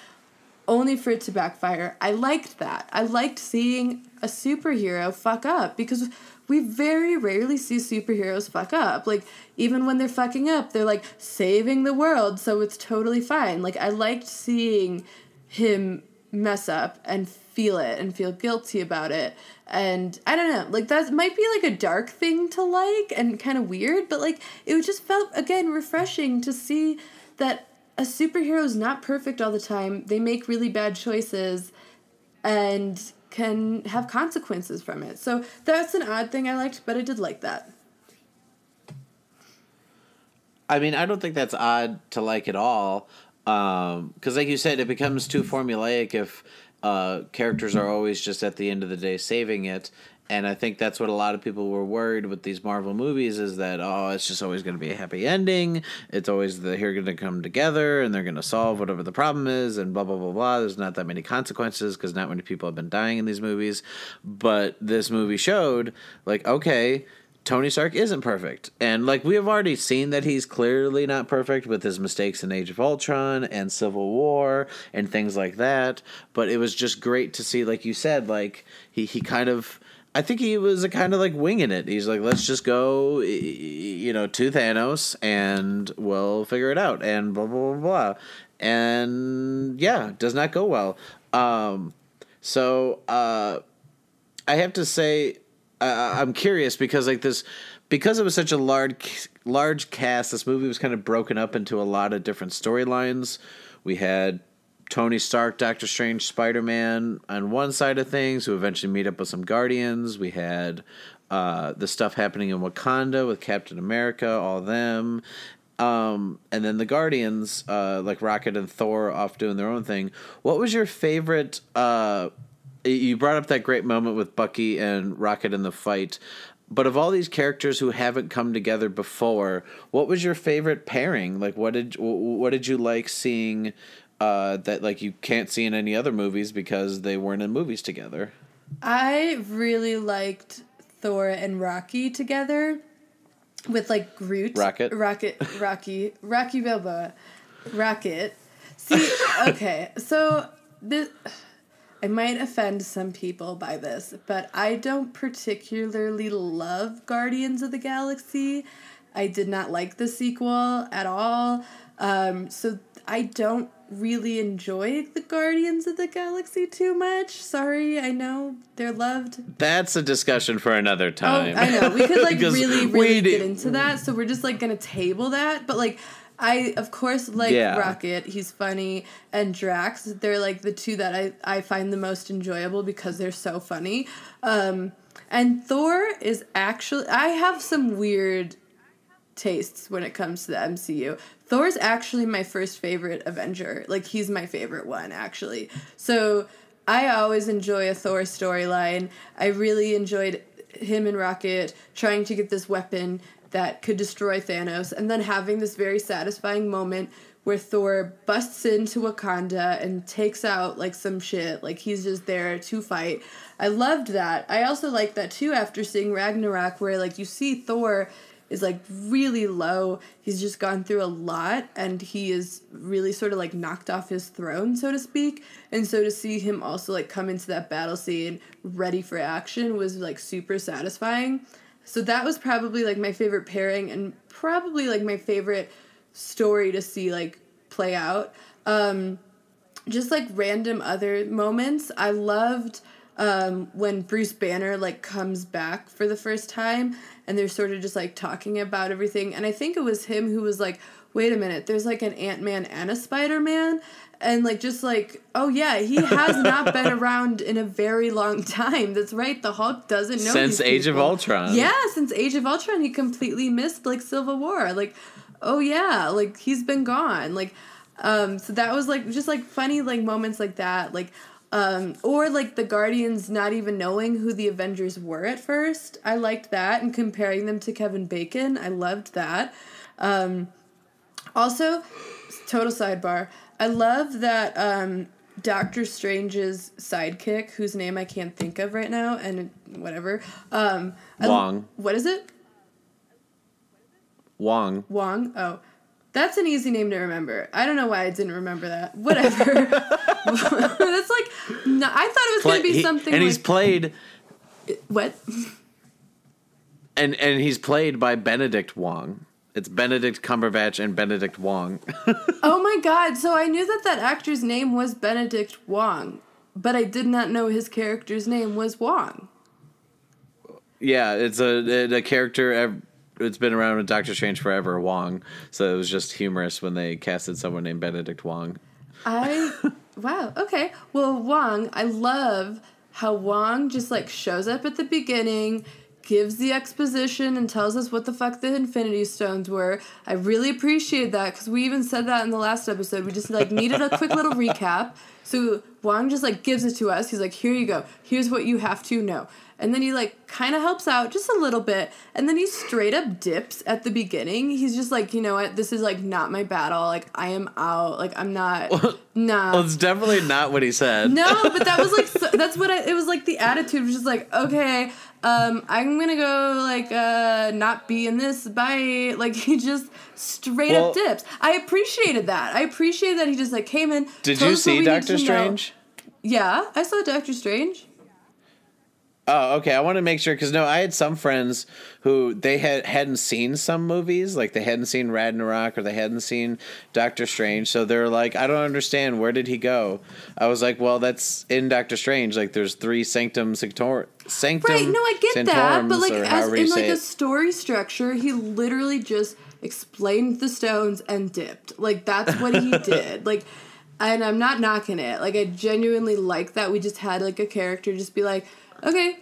only for it to backfire. I liked that. I liked seeing a superhero fuck up, because we very rarely see superheroes fuck up. Like, even when they're fucking up, they're, like, saving the world, so it's totally fine. Like, I liked seeing him mess up and feel it and feel guilty about it. And I don't know, like that might be like a dark thing to like and kind of weird, but like it just felt, again, refreshing to see that a superhero is not perfect all the time. They make really bad choices and can have consequences from it. So that's an odd thing I liked, but I did like that. I mean, I don't think that's odd to like at all. Um, 'cause like you said, it becomes too formulaic if uh, characters are always just at the end of the day saving it. And I think that's what a lot of people were worried with these Marvel movies is that, oh, it's just always going to be a happy ending. It's always the, they're going to come together and they're going to solve whatever the problem is and blah, blah, blah, blah. There's not that many consequences because not many people have been dying in these movies. But this movie showed, like, okay, Tony Stark isn't perfect. And, like, we have already seen that he's clearly not perfect with his mistakes in Age of Ultron and Civil War and things like that. But it was just great to see, like you said, like, he, he kind of... I think he was a kind of like winging it. He's like, let's just go, you know, to Thanos and we'll figure it out and blah, blah, blah, blah. And yeah, does not go well. Um, so uh, I have to say uh, I'm curious because like this, because it was such a large, large cast, this movie was kind of broken up into a lot of different storylines. We had Tony Stark, Doctor Strange, Spider-Man on one side of things, who eventually meet up with some Guardians. We had uh, the stuff happening in Wakanda with Captain America, all of them. Um, and then the Guardians, uh, like Rocket and Thor, off doing their own thing. What was your favorite... Uh, you brought up that great moment with Bucky and Rocket in the fight. But of all these characters who haven't come together before, what was your favorite pairing? Like, what did what did you like seeing... Uh, that like you can't see in any other movies because they weren't in movies together. I really liked Thor and Rocky together with like Groot. Rocket. Rocket. Rocky. Rocky Balboa. Rocket. See, okay. So this, I might offend some people by this, but I don't particularly love Guardians of the Galaxy. I did not like the sequel at all. Um, so I don't really enjoyed the Guardians of the Galaxy too much. Sorry, I know they're loved. That's a discussion for another time. Oh, I know. We could like really, really get into that. So we're just like going to table that. But like, I of course like yeah. Rocket. He's funny. And Drax. They're like the two that I, I find the most enjoyable because they're so funny. Um, and Thor is actually... I have some weird tastes when it comes to the M C U. Thor's actually my first favorite Avenger. Like, he's my favorite one, actually. So I always enjoy a Thor storyline. I really enjoyed him and Rocket trying to get this weapon that could destroy Thanos, and then having this very satisfying moment where Thor busts into Wakanda and takes out, like, some shit. Like, he's just there to fight. I loved that. I also liked that, too, after seeing Ragnarok, where, like, you see Thor... is, like, really low. He's just gone through a lot, and he is really sort of, like, knocked off his throne, so to speak. And so to see him also, like, come into that battle scene ready for action was, like, super satisfying. So that was probably, like, my favorite pairing and probably, like, my favorite story to see, like, play out. Um, just, like, random other moments. I loved... Um, when Bruce Banner, like, comes back for the first time, and they're sort of just, like, talking about everything, and I think it was him who was like, wait a minute, there's, like, an Ant-Man and a Spider-Man, and, like, just, like, oh, yeah, he has not been around in a very long time. That's right, the Hulk doesn't know Since Age of Ultron. Yeah, since Age of Ultron, he completely missed, like, Civil War. Like, oh, yeah, like, he's been gone. Like, um, so that was, like, just, like, funny, like, moments like that, like, Um, or, like, the Guardians not even knowing who the Avengers were at first. I liked that, and comparing them to Kevin Bacon. I loved that. Um, also, total sidebar, I love that um, Doctor Strange's sidekick, whose name I can't think of right now, and whatever. Um, Wong. L- what is it? Wong. Wong, oh. That's an easy name to remember. I don't know why I didn't remember that. Whatever. That's like, no, I thought it was going to be he, something. And like, he's played. What? And and he's played by Benedict Wong. It's Benedict Cumberbatch and Benedict Wong. Oh my God. So I knew that that actor's name was Benedict Wong, but I did not know his character's name was Wong. Yeah, it's a, a character that's been around with Doctor Strange forever, Wong. So it was just humorous when they casted someone named Benedict Wong. I, wow, okay. Well, Wong, I love how Wong just, like, shows up at the beginning, gives the exposition, and tells us what the fuck the Infinity Stones were. I really appreciate that, because we even said that in the last episode. We just, like, needed a quick little recap. So Wong just, like, gives it to us. He's like, here you go. Here's what you have to know. And then he, like, kind of helps out just a little bit. And then he straight up dips at the beginning. He's just like, you know what? This is, like, not my battle. Like, I am out. Like, I'm not. Well, nah. Well, it's definitely not what he said. No, but that was, like, so, that's what I, it was, like, the attitude was just like, okay, um, I'm going to go, like, uh, not be in this. Bye. Like, he just straight well, up dips. I appreciated that. I appreciated that he just, like, came in. Did you see Doctor Strange? Know. Yeah, I saw Doctor Strange. Oh, okay. I want to make sure, because, no, I had some friends who they had, hadn't seen some movies. Like, they hadn't seen Ragnarok or they hadn't seen Doctor Strange. So they're like, I don't understand. Where did he go? I was like, well, that's in Doctor Strange. Like, there's three Sanctum Sanctorum. Sanctum, right. No, I get that. But, like, as in, like, a story structure, he literally just explained the stones and dipped. Like, that's what he did. Like, and I'm not knocking it. Like, I genuinely like that. We just had, like, a character just be like, okay,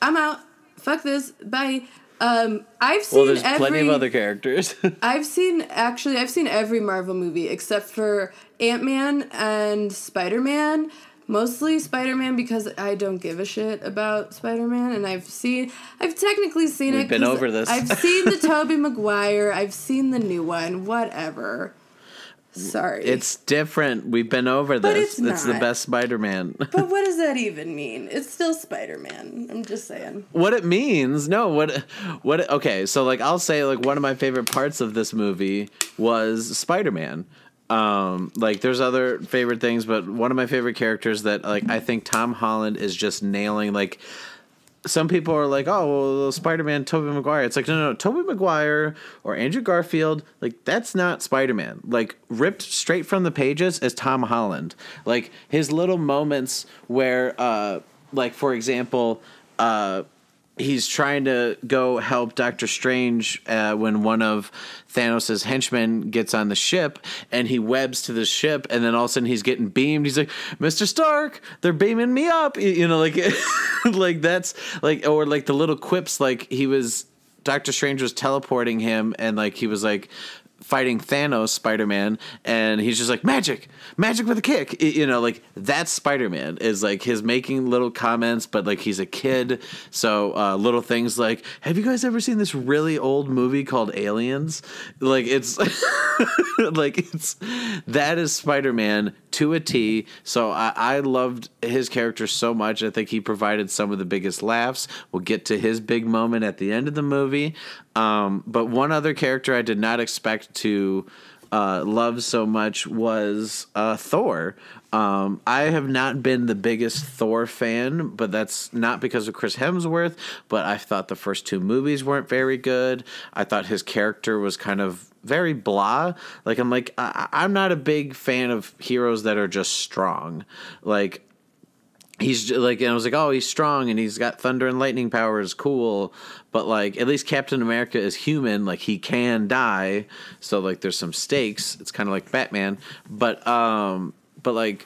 I'm out. Fuck this. Bye. Um, I've seen. Well, there's every, plenty of other characters. I've seen actually. I've seen every Marvel movie except for Ant-Man and Spider-Man. Mostly Spider-Man because I don't give a shit about Spider-Man, and I've seen. I've technically seen We've it. We've been over this. I've seen the Tobey Maguire. I've seen the new one. Whatever. Sorry. It's different. We've been over this. But it's not. It's the best Spider-Man. But what does that even mean? It's still Spider-Man. I'm just saying. What it means? No, what what okay, so like I'll say like one of my favorite parts of this movie was Spider-Man. Um, like there's other favorite things, but one of my favorite characters that like I think Tom Holland is just nailing, like some people are like, oh, well, Spider-Man, Tobey Maguire. It's like, no, no, no, Tobey Maguire or Andrew Garfield, like, that's not Spider-Man. Like, ripped straight from the pages is Tom Holland. Like, his little moments where, uh, like, for example, uh, he's trying to go help Doctor Strange uh, when one of Thanos' henchmen gets on the ship and he webs to the ship and then all of a sudden he's getting beamed. He's like, Mister Stark, they're beaming me up. You know, like, like that's like, or like the little quips, like he was, Doctor Strange was teleporting him and like, he was like fighting Thanos, Spider-Man. And he's just like, magic, magic with a kick. You know, like that's Spider-Man is like his making little comments, but like he's a kid. So uh, little things like, have you guys ever seen this really old movie called Aliens? Like it's like it's that is Spider-Man to a T. So I, I loved his character so much. I think he provided some of the biggest laughs. We'll get to his big moment at the end of the movie. Um, but one other character I did not expect to uh, love so much was uh, Thor. Um, I have not been the biggest Thor fan, but that's not because of Chris Hemsworth, but I thought the first two movies weren't very good. I thought his character was kind of very blah. Like, I'm like, I- I'm not a big fan of heroes that are just strong. Like, he's like, and I was like, oh, he's strong and he's got thunder and lightning powers. Cool. But like, at least Captain America is human. Like he can die. So like there's some stakes. It's kind of like Batman, but, um, but like,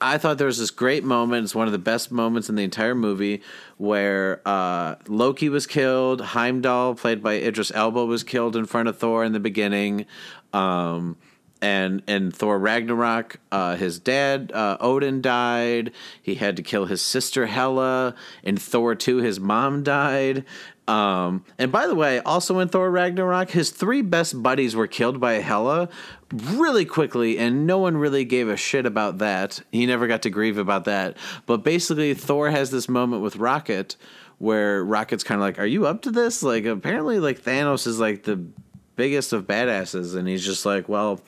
I thought there was this great moment. It's one of the best moments in the entire movie where uh, Loki was killed. Heimdall, played by Idris Elba, was killed in front of Thor in the beginning. Um, and and Thor Ragnarok, uh, his dad, uh, Odin, died. He had to kill his sister, Hela. In Thor two, his mom died. Um, and by the way, also in Thor Ragnarok, his three best buddies were killed by Hela really quickly, and no one really gave a shit about that. He never got to grieve about that. But basically, Thor has this moment with Rocket where Rocket's kind of like, are you up to this? Like, apparently, like, Thanos is, like, the biggest of badasses, and he's just like, well,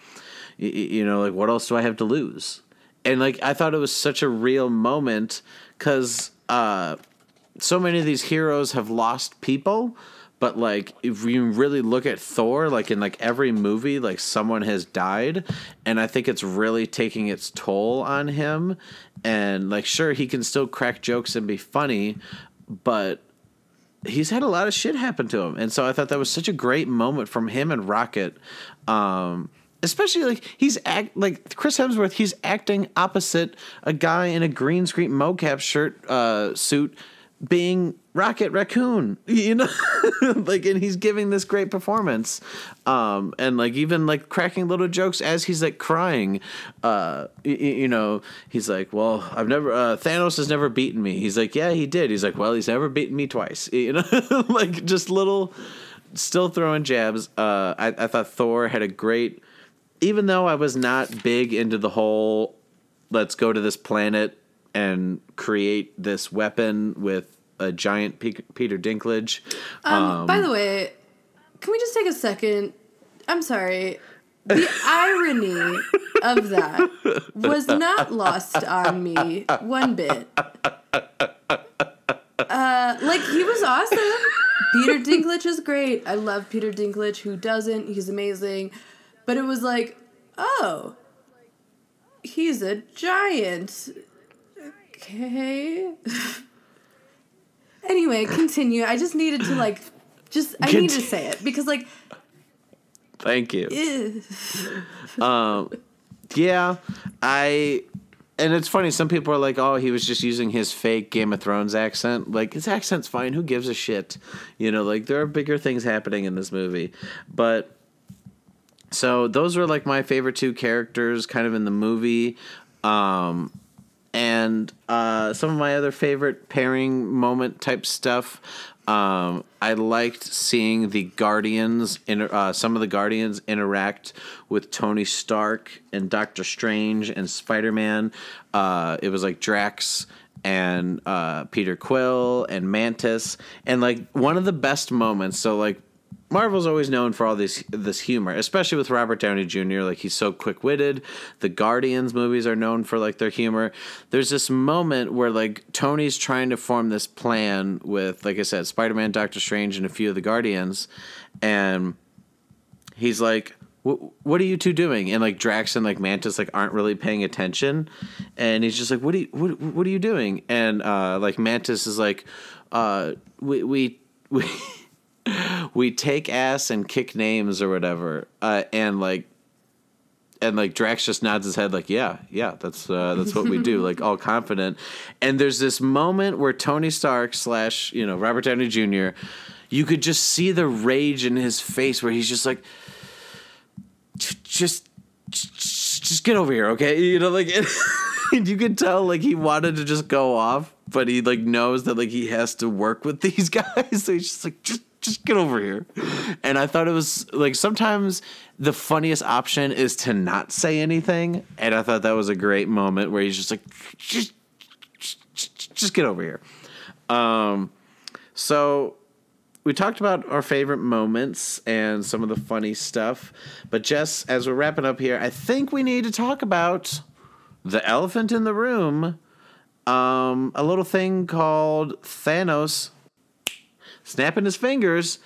y- you know, like, what else do I have to lose? And, like, I thought it was such a real moment because, uh... so many of these heroes have lost people, But, like, if we really look at Thor, like, in, like, every movie, like, someone has died. And I think it's really taking its toll on him. And, like, sure, he can still crack jokes and be funny, but he's had a lot of shit happen to him. And so I thought that was such a great moment from him and Rocket. Um, especially, like, he's act like Chris Hemsworth, he's acting opposite a guy in a green screen mocap shirt uh, suit being Rocket Raccoon, you know, like, and he's giving this great performance, um, and like even like cracking little jokes as he's like crying, uh, y- you know, he's like, well, I've never, uh, Thanos has never beaten me. He's like, yeah, he did. He's like, well, he's never beaten me twice, you know, like just little, still throwing jabs. Uh, I, I thought Thor had a great, even though I was not big into the whole, let's go to this planet and create this weapon with a giant P- Peter Dinklage. Um, um, by the way, can we just take a second? I'm sorry. The irony of that was not lost on me one bit. Uh, like, he was awesome. Peter Dinklage is great. I love Peter Dinklage. Who doesn't? He's amazing. But it was like, oh, he's a giant. Okay. Anyway, continue. I just needed to, like, just, I Contin- need to say it because, like. Thank you. um, yeah, I, and it's funny. Some people are like, oh, he was just using his fake Game of Thrones accent. Like, his accent's fine. Who gives a shit? You know, like, there are bigger things happening in this movie. But, so those were, like, my favorite two characters kind of in the movie. Um And uh, some of my other favorite pairing moment type stuff. Um, I liked seeing the Guardians, inter- uh, some of the Guardians interact with Tony Stark and Doctor Strange and Spider-Man. Uh, it was like Drax and uh, Peter Quill and Mantis. And like one of the best moments. So like Marvel's always known for all this this humor, especially with Robert Downey Junior Like, he's so quick-witted. The Guardians movies are known for, like, their humor. There's this moment where, like, Tony's trying to form this plan with, like I said, Spider-Man, Doctor Strange, and a few of the Guardians. And he's like, what are you two doing? And, like, Drax and, like, Mantis, like, aren't really paying attention. And he's just like, what are you, what, what are you doing? And, uh, like, Mantis is like, uh, we... we, we we take ass and kick names or whatever. Uh, and like, and like Drax just nods his head like, yeah, yeah, that's, uh, that's what we do. Like all confident. And there's this moment where Tony Stark slash, you know, Robert Downey Junior, you could just see the rage in his face where he's just like, just, just get over here. Okay. You know, like, you could tell like he wanted to just go off, but he like knows that like he has to work with these guys. So he's just like, just, Just get over here. And I thought it was like sometimes the funniest option is to not say anything. And I thought that was a great moment where he's just like, just, just, just get over here. Um, so we talked about our favorite moments and some of the funny stuff. But Jess, as we're wrapping up here, I think we need to talk about the elephant in the room. Um, a little thing called Thanos snapping his fingers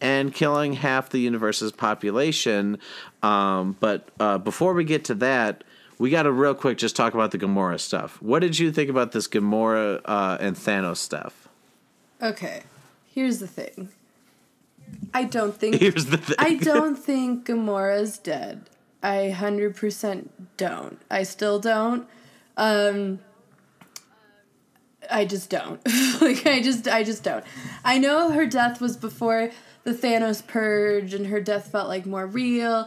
and killing half the universe's population. Um, but uh, before we get to that, we got to real quick just talk about the Gamora stuff. What did you think about this Gamora uh, and Thanos stuff? Okay, here's the thing. I don't think here's the thing. I don't think Gamora's dead. I one hundred percent don't. I still don't. Um... I just don't. like, I just, I just don't. I know her death was before the Thanos purge and her death felt like more real.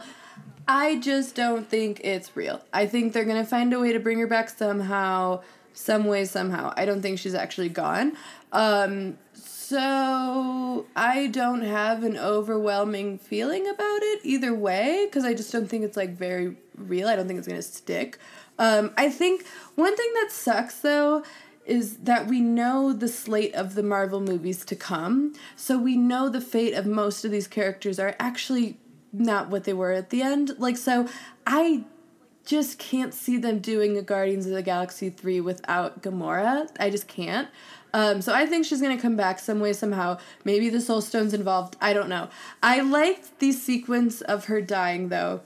I just don't think it's real. I think they're going to find a way to bring her back somehow, some way, somehow. I don't think she's actually gone. Um, so I don't have an overwhelming feeling about it either way, because I just don't think it's like very real. I don't think it's going to stick. Um, I think one thing that sucks though is that we know the slate of the Marvel movies to come. So we know the fate of most of these characters are actually not what they were at the end. Like, so I just can't see them doing a Guardians of the Galaxy three without Gamora. I just can't. Um, so I think she's going to come back some way, somehow. Maybe the Soul Stone's involved. I don't know. I liked the sequence of her dying, though.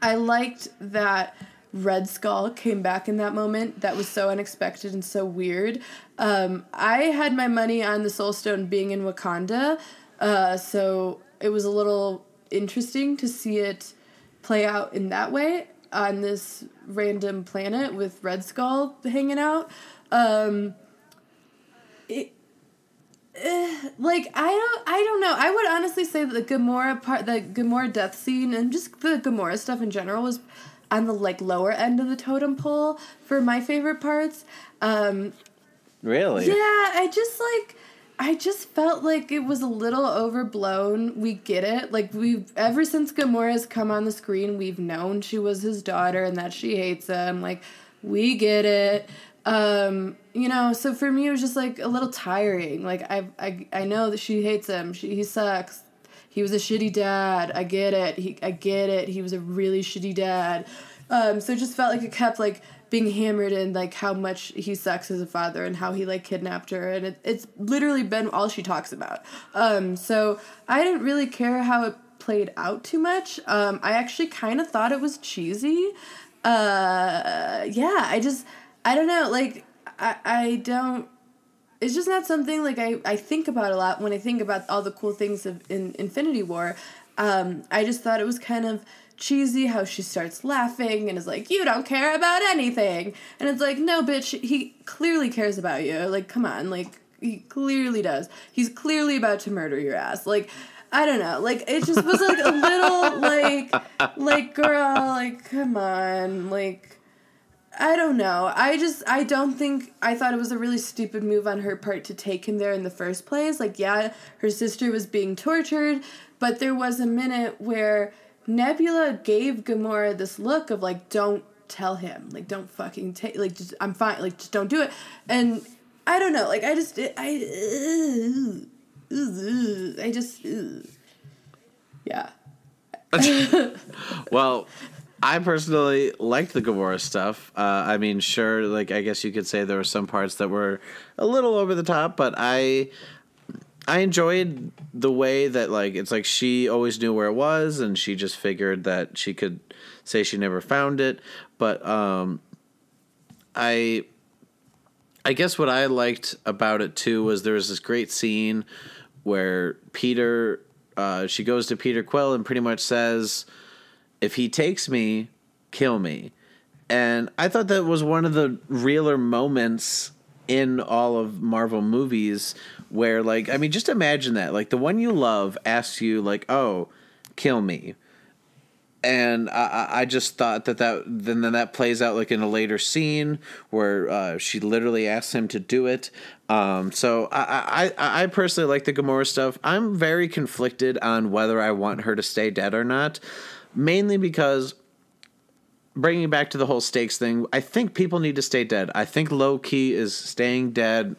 I liked that Red Skull came back in that moment. That was so unexpected and so weird. Um, I had my money on the Soul Stone being in Wakanda, uh, so it was a little interesting to see it play out in that way on this random planet with Red Skull hanging out. Um... It, uh, like, I don't, I don't know. I would honestly say that the Gamora part, the Gamora death scene, and just the Gamora stuff in general was on the, like, lower end of the totem pole for my favorite parts. Um, really? Yeah, I just, like, I just felt like it was a little overblown. We get it. Like, we've, ever since Gamora's come on the screen, we've known she was his daughter and that she hates him. Like, we get it. Um, you know, so for me, it was just, like, a little tiring. Like, I I, I know that she hates him. She, he sucks. He was a shitty dad. I get it. He, I get it. He was a really shitty dad. Um, so it just felt like it kept, like, being hammered in, like, how much he sucks as a father and how he, like, kidnapped her. And it, it's literally been all she talks about. Um, so I didn't really care how it played out too much. Um, I actually kind of thought it was cheesy. Uh, yeah, I just... I don't know, like, I, I don't, it's just not something, like, I, I think about a lot when I think about all the cool things of, in Infinity War. Um, I just thought it was kind of cheesy how she starts laughing and is like, you don't care about anything. And it's like, no, bitch, he clearly cares about you. Like, come on, like, he clearly does. He's clearly about to murder your ass. Like, I don't know. Like, it just was, like, a little, like, like, girl, like, come on, like. I don't know. I just, I don't think, I thought it was a really stupid move on her part to take him there in the first place. Like, yeah, her sister was being tortured, but there was a minute where Nebula gave Gamora this look of, like, don't tell him. Like, don't fucking take, like, just, I'm fine. Like, just don't do it. And I don't know. Like, I just, I, I, I just, yeah. Well... I personally liked the Gamora stuff. Uh, I mean, sure, like, I guess you could say there were some parts that were a little over the top, but I I enjoyed the way that, like, it's like she always knew where it was, and she just figured that she could say she never found it. But um, I, I guess what I liked about it, too, was there was this great scene where Peter, uh, she goes to Peter Quill and pretty much says... if he takes me, kill me. And I thought that was one of the realer moments in all of Marvel movies where, like, I mean, just imagine that. Like, the one you love asks you, like, oh, kill me. And I, I just thought that that then, then that plays out, like, in a later scene where uh, she literally asks him to do it. Um, so I, I, I personally like the Gamora stuff. I'm very conflicted on whether I want her to stay dead or not. Mainly because, bringing it back to the whole stakes thing, I think people need to stay dead. I think Loki is staying dead,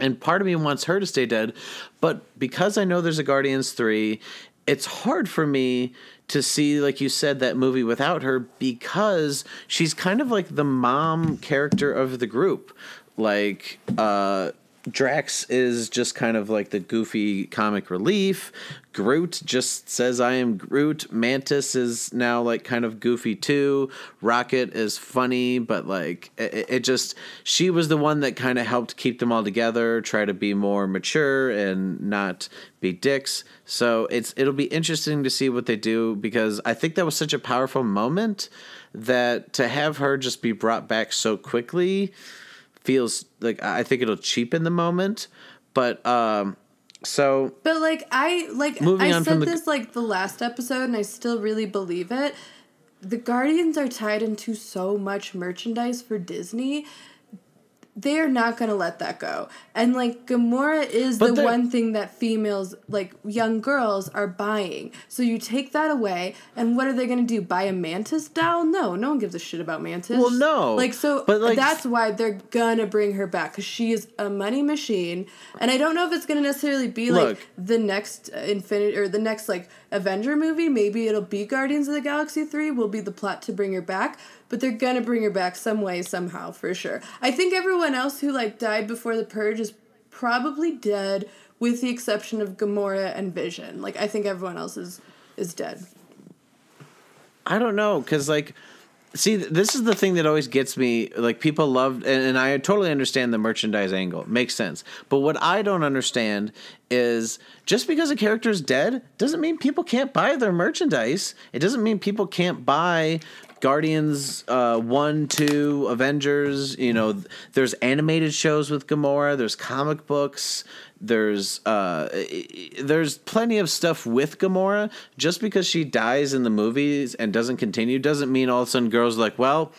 and part of me wants her to stay dead. But because I know there's a Guardians three, it's hard for me to see, like you said, that movie without her, because she's kind of like the mom character of the group. Like, uh... Drax is just kind of like the goofy comic relief. Groot just says, I am Groot. Mantis is now, like, kind of goofy too. Rocket is funny, but, like, it, it just, she was the one that kind of helped keep them all together, try to be more mature and not be dicks. So it's, it'll be interesting to see what they do, because I think that was such a powerful moment that to have her just be brought back so quickly feels like, I think it'll cheapen the moment, but um, so. But like I like I said this the... like the last episode, and I still really believe it. The Guardians are tied into so much merchandise for Disney. They are not going to let that go. And, like, Gamora is but the they're... one thing that females, like, young girls are buying. So you take that away, and what are they going to do? Buy a Mantis doll? No, no one gives a shit about Mantis. Well, no. Like, so but, like, that's why they're going to bring her back, because she is a money machine. And I don't know if it's going to necessarily be, look, like, the next Infinity, or the next, like, Avenger movie. Maybe it'll be Guardians of the Galaxy three will be the plot to bring her back. but they're gonna bring her back some way, somehow, for sure. I think everyone else who, like, died before the Purge is probably dead, with the exception of Gamora and Vision. Like, I think everyone else is, is dead. I don't know, because, like... See, this is the thing that always gets me. Like, people love, and, and I totally understand the merchandise angle. It makes sense. But what I don't understand is just because a character is dead doesn't mean people can't buy their merchandise. It doesn't mean people can't buy Guardians uh, one, two, Avengers. You know, there's animated shows with Gamora. There's comic books. There's uh, there's plenty of stuff with Gamora. Just because she dies in the movies and doesn't continue doesn't mean all of a sudden girls are like, well,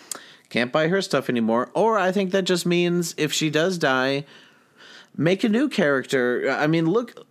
can't buy her stuff anymore. Or I think that just means if she does die, make a new character. I mean, look,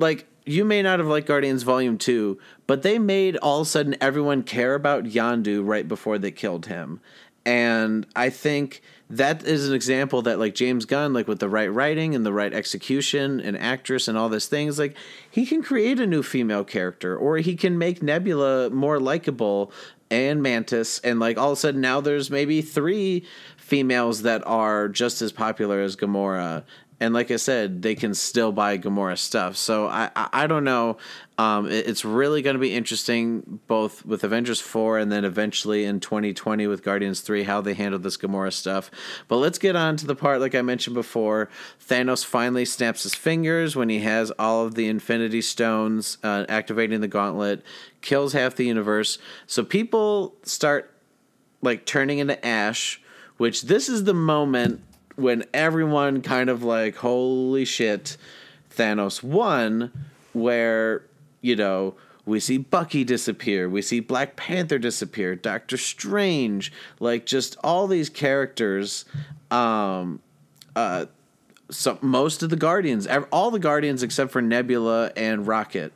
like... You may not have liked Guardians Volume two, but they made all of a sudden everyone care about Yondu right before they killed him. And I think that is an example that, like, James Gunn, like, with the right writing and the right execution and actress and all these things, like, he can create a new female character, or he can make Nebula more likable and Mantis. And, like, all of a sudden now there's maybe three females that are just as popular as Gamora. And like I said, they can still buy Gamora stuff. So I, I, I don't know. Um, it, it's really going to be interesting, both with Avengers four and then eventually in twenty twenty with Guardians three, how they handle this Gamora stuff. But let's get on to the part, like I mentioned before, Thanos finally snaps his fingers when he has all of the Infinity Stones, uh, activating the gauntlet, kills half the universe. So people start, like, turning into ash, which this is the moment when everyone kind of like, holy shit, Thanos won, where, you know, we see Bucky disappear, we see Black Panther disappear, Doctor Strange, like, just all these characters. Um, uh, so most of the Guardians, all the Guardians except for Nebula and Rocket,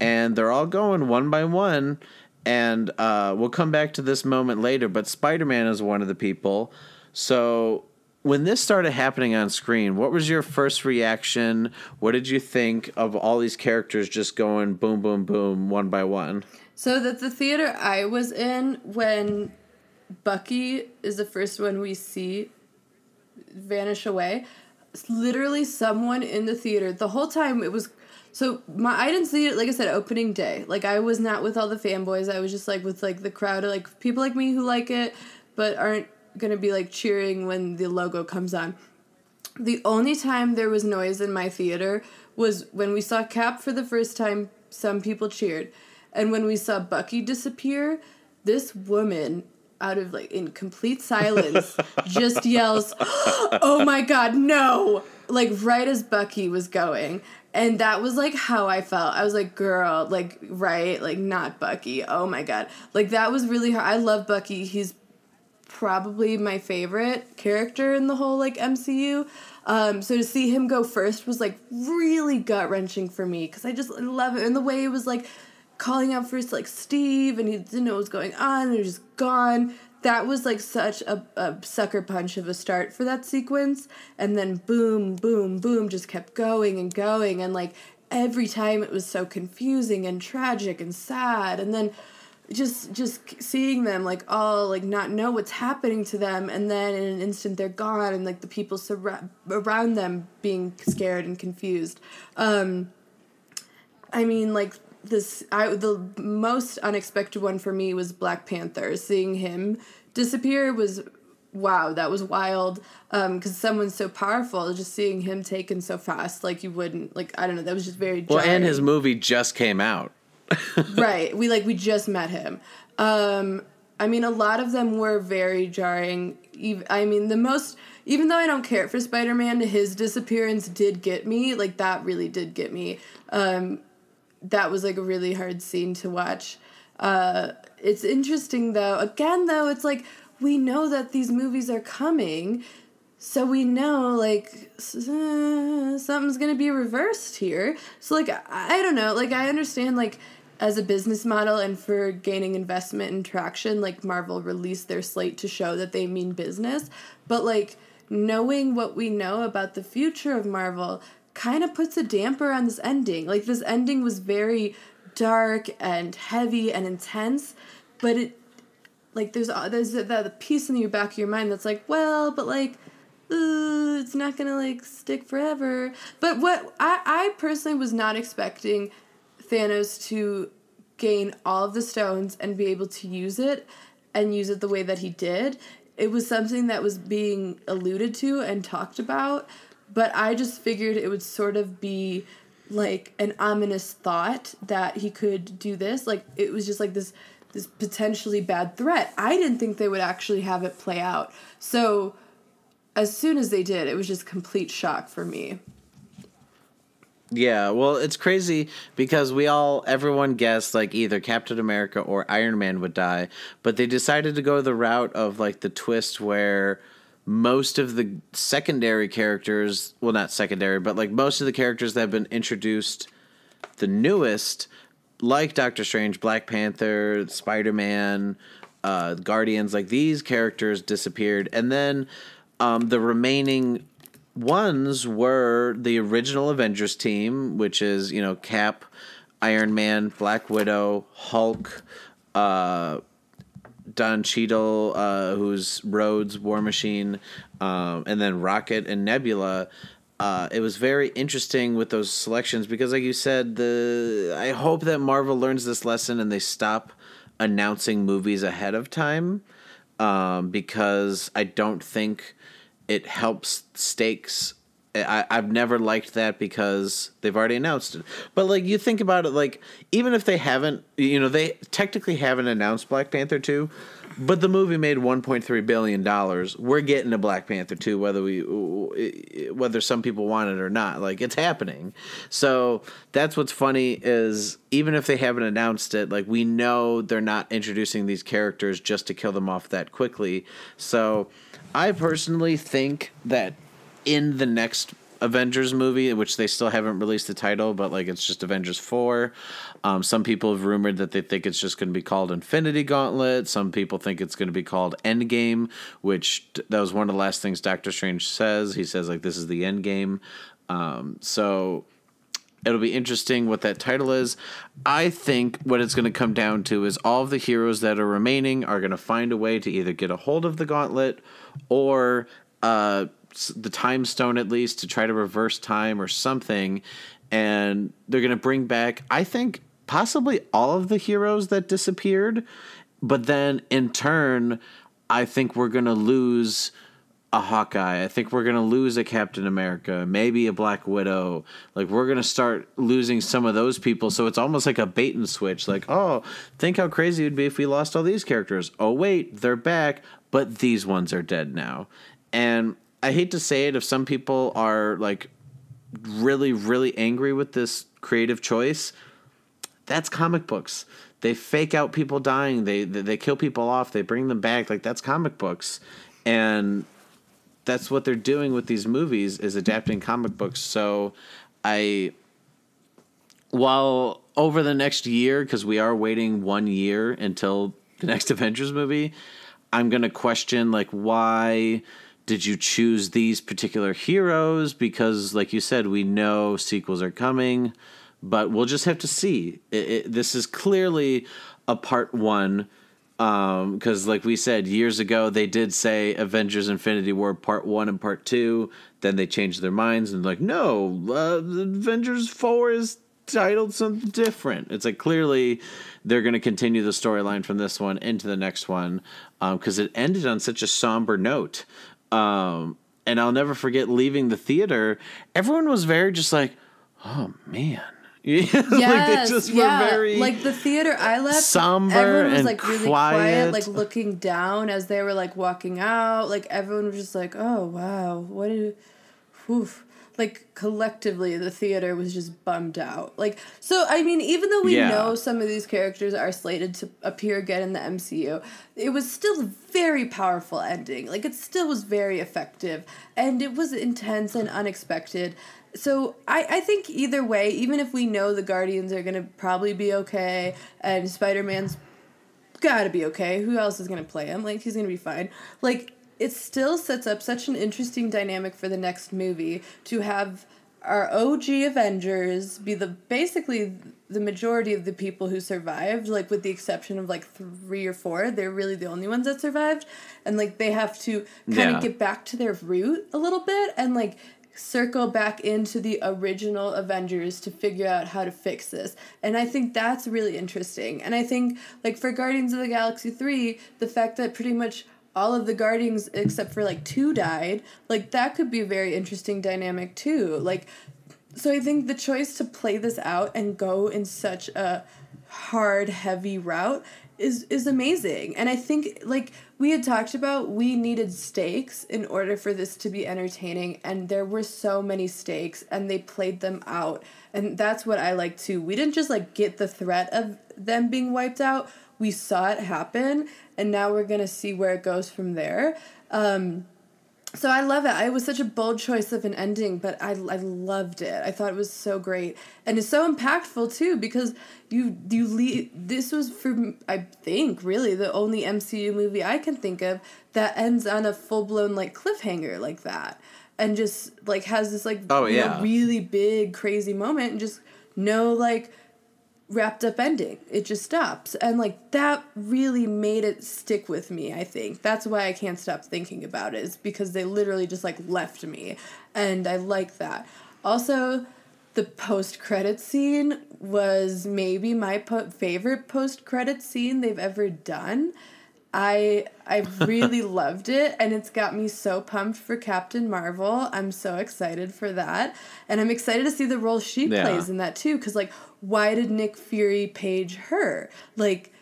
and they're all going one by one. And uh, we'll come back to this moment later, but Spider-Man is one of the people. So... when this started happening on screen, what was your first reaction? What did you think of all these characters just going boom, boom, boom, one by one? So that the theater I was in, when Bucky is the first one we see vanish away, literally someone in the theater, the whole time it was... So my I didn't see it, like I said, opening day. Like, I was not with all the fanboys. I was just, like, with, like, the crowd of, like, people like me who like it but aren't gonna be, like, cheering when the logo comes on. The only time there was noise in my theater was when we saw Cap for the first time, some people cheered. And when we saw Bucky disappear, this woman, out of, like, in complete silence, just yells, "Oh my God, no!" Like, right as Bucky was going. And that was, like, how I felt. I was like, girl, like, right? Like, not Bucky. Oh my God. Like, that was really hard. I love Bucky. He's probably my favorite character in the whole, like, M C U. Um, so to see him go first was, like, really gut-wrenching for me, because I just love it. And the way it was, like, calling out first, like, Steve, and he didn't know what was going on, and he was just gone. That was, like, such a, a sucker punch of a start for that sequence. And then boom, boom, boom, just kept going and going. And, like, every time it was so confusing and tragic and sad. And then... Just just seeing them, like, all, like, not know what's happening to them, and then in an instant they're gone, and, like, the people sur- around them being scared and confused. Um, I mean, like, this, I, the most unexpected one for me was Black Panther. Seeing him disappear was, wow, that was wild, um, because someone's so powerful, just seeing him taken so fast, like, you wouldn't, like, I don't know, that was just very jarring. Well, and his movie just came out. Right. We, like, we just met him. Um, I mean, a lot of them were very jarring. I mean, the most... Even though I don't care for Spider-Man, his disappearance did get me. Like, that really did get me. Um, that was, like, a really hard scene to watch. Uh, it's interesting, though. Again, though, it's like, we know that these movies are coming, so we know, like, uh, something's going to be reversed here. So, like, I don't know. Like, I understand, like, as a business model and for gaining investment and traction, like, Marvel released their slate to show that they mean business. But, like, knowing what we know about the future of Marvel kind of puts a damper on this ending. Like, this ending was very dark and heavy and intense, but it like there's there's that the piece in the back of your mind that's like, well, but like, uh, it's not gonna like stick forever. But what I I personally was not expecting Thanos to gain all of the stones and be able to use it and use it the way that he did. It was something that was being alluded to and talked about, but I just figured it would sort of be like an ominous thought that he could do this. Like, it was just like this this potentially bad threat. I didn't think they would actually have it play out. So as soon as they did, it was just complete shock for me. Yeah, well, it's crazy because we all, everyone guessed, like, either Captain America or Iron Man would die, but they decided to go the route of, like, the twist where most of the secondary characters, well, not secondary, but, like, most of the characters that have been introduced, the newest, like Doctor Strange, Black Panther, Spider-Man, uh, Guardians, like, these characters disappeared, and then um, the remaining ones were the original Avengers team, which is, you know, Cap, Iron Man, Black Widow, Hulk, uh, Don Cheadle, uh, who's Rhodes, War Machine, um, and then Rocket and Nebula. Uh, it was very interesting with those selections because, like you said, the I hope that Marvel learns this lesson and they stop announcing movies ahead of time, um, because I don't think it helps stakes. I, I've never liked that because they've already announced it. But, like, you think about it, like, even if they haven't, you know, they technically haven't announced Black Panther two, but the movie made one point three billion dollars. We're getting a Black Panther two, whether we, whether some people want it or not. Like, it's happening. So that's what's funny is even if they haven't announced it, like, we know they're not introducing these characters just to kill them off that quickly. So I personally think that in the next Avengers movie, which they still haven't released the title, but, like, it's just Avengers four. Um, some people have rumored that they think it's just going to be called Infinity Gauntlet. Some people think it's going to be called Endgame, which that was one of the last things Doctor Strange says. He says, like, this is the Endgame. Um, so it'll be interesting what that title is. I think what it's going to come down to is all of the heroes that are remaining are going to find a way to either get a hold of the gauntlet or uh, the time stone, at least, to try to reverse time or something. And they're going to bring back, I think, possibly all of the heroes that disappeared. But then, in turn, I think we're going to lose a Hawkeye. I think we're going to lose a Captain America, maybe a Black Widow. Like, we're going to start losing some of those people. So it's almost like a bait and switch. Like, oh, think how crazy it would be if we lost all these characters. Oh, wait, they're back, but these ones are dead now. And I hate to say it, if some people are, like, really, really angry with this creative choice, that's comic books. They fake out people dying. They, they, they kill people off. They bring them back. Like, that's comic books. And that's what they're doing with these movies is adapting comic books. So I, while over the next year, because we are waiting one year until the next Avengers movie, I'm going to question, like, why did you choose these particular heroes? Because, like you said, we know sequels are coming, but we'll just have to see. It, it, this is clearly a part one. Um, cause like we said years ago, they did say Avengers Infinity War part one and part two. Then they changed their minds and like, no, uh, Avengers four is titled something different. It's like, clearly they're going to continue the storyline from this one into the next one. Um, cause it ended on such a somber note. Um, and I'll never forget leaving the theater. Everyone was very just like, oh man. Yeah, yes, like they just yeah. were very like the theater I left somber everyone was and like really quiet. quiet, like looking down as they were like walking out. Like everyone was just like, oh wow, what did oof. Like collectively the theater was just bummed out. Like so I mean, even though we yeah. know some of these characters are slated to appear again in the M C U, it was still a very powerful ending. Like it still was very effective and it was intense and unexpected. So I, I think either way, even if we know the Guardians are going to probably be okay and Spider-Man's got to be okay, who else is going to play him? Like, he's going to be fine. Like, it still sets up such an interesting dynamic for the next movie to have our O G Avengers be the basically the majority of the people who survived, like with the exception of like three or four. They're really the only ones that survived, and like they have to kind of yeah. get back to their root a little bit and like circle back into the original Avengers to figure out how to fix this. And I think that's really interesting. And I think like for Guardians of the Galaxy three, the fact that pretty much all of the Guardians except for like two died, like that could be a very interesting dynamic too. Like, so I think the choice to play this out and go in such a hard, heavy route is is amazing. And I think like we had talked about, we needed stakes in order for this to be entertaining, and there were so many stakes and they played them out. And that's what I like too. We didn't just like get the threat of them being wiped out. We saw it happen, and now we're going to see where it goes from there. Um, so I love it. It was such a bold choice of an ending, but I, I loved it. I thought it was so great. And it's so impactful, too, because you you leave, this was, for I think, really the only M C U movie I can think of that ends on a full-blown, like, cliffhanger like that. And just, like, has this, like, oh, yeah. you know, really big, crazy moment and just no, like... wrapped up ending. It just stops. And like that really made it stick with me, I think. That's why I can't stop thinking about it, is because they literally just like left me. And I like that. Also, the post-credit scene was maybe my po- favorite post-credit scene they've ever done. I I really loved it, and it's got me so pumped for Captain Marvel. I'm so excited for that, and I'm excited to see the role she yeah. plays in that too, because like why did Nick Fury page her? Like,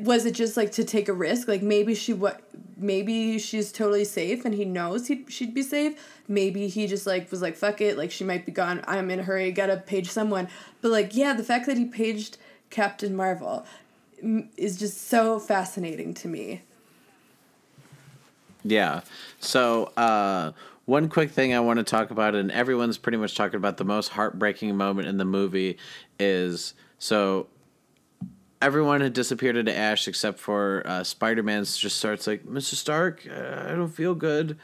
was it just like to take a risk? Like maybe she what maybe she's totally safe and he knows he she'd be safe. Maybe he just like was like fuck it, like she might be gone, I'm in a hurry, gotta page someone. But like yeah, the fact that he paged Captain Marvel is just so fascinating to me. Yeah. So, uh, one quick thing I want to talk about, and everyone's pretty much talking about the most heartbreaking moment in the movie is, so everyone had disappeared into ash except for uh, Spider-Man just starts like, Mister Stark, uh, I don't feel good.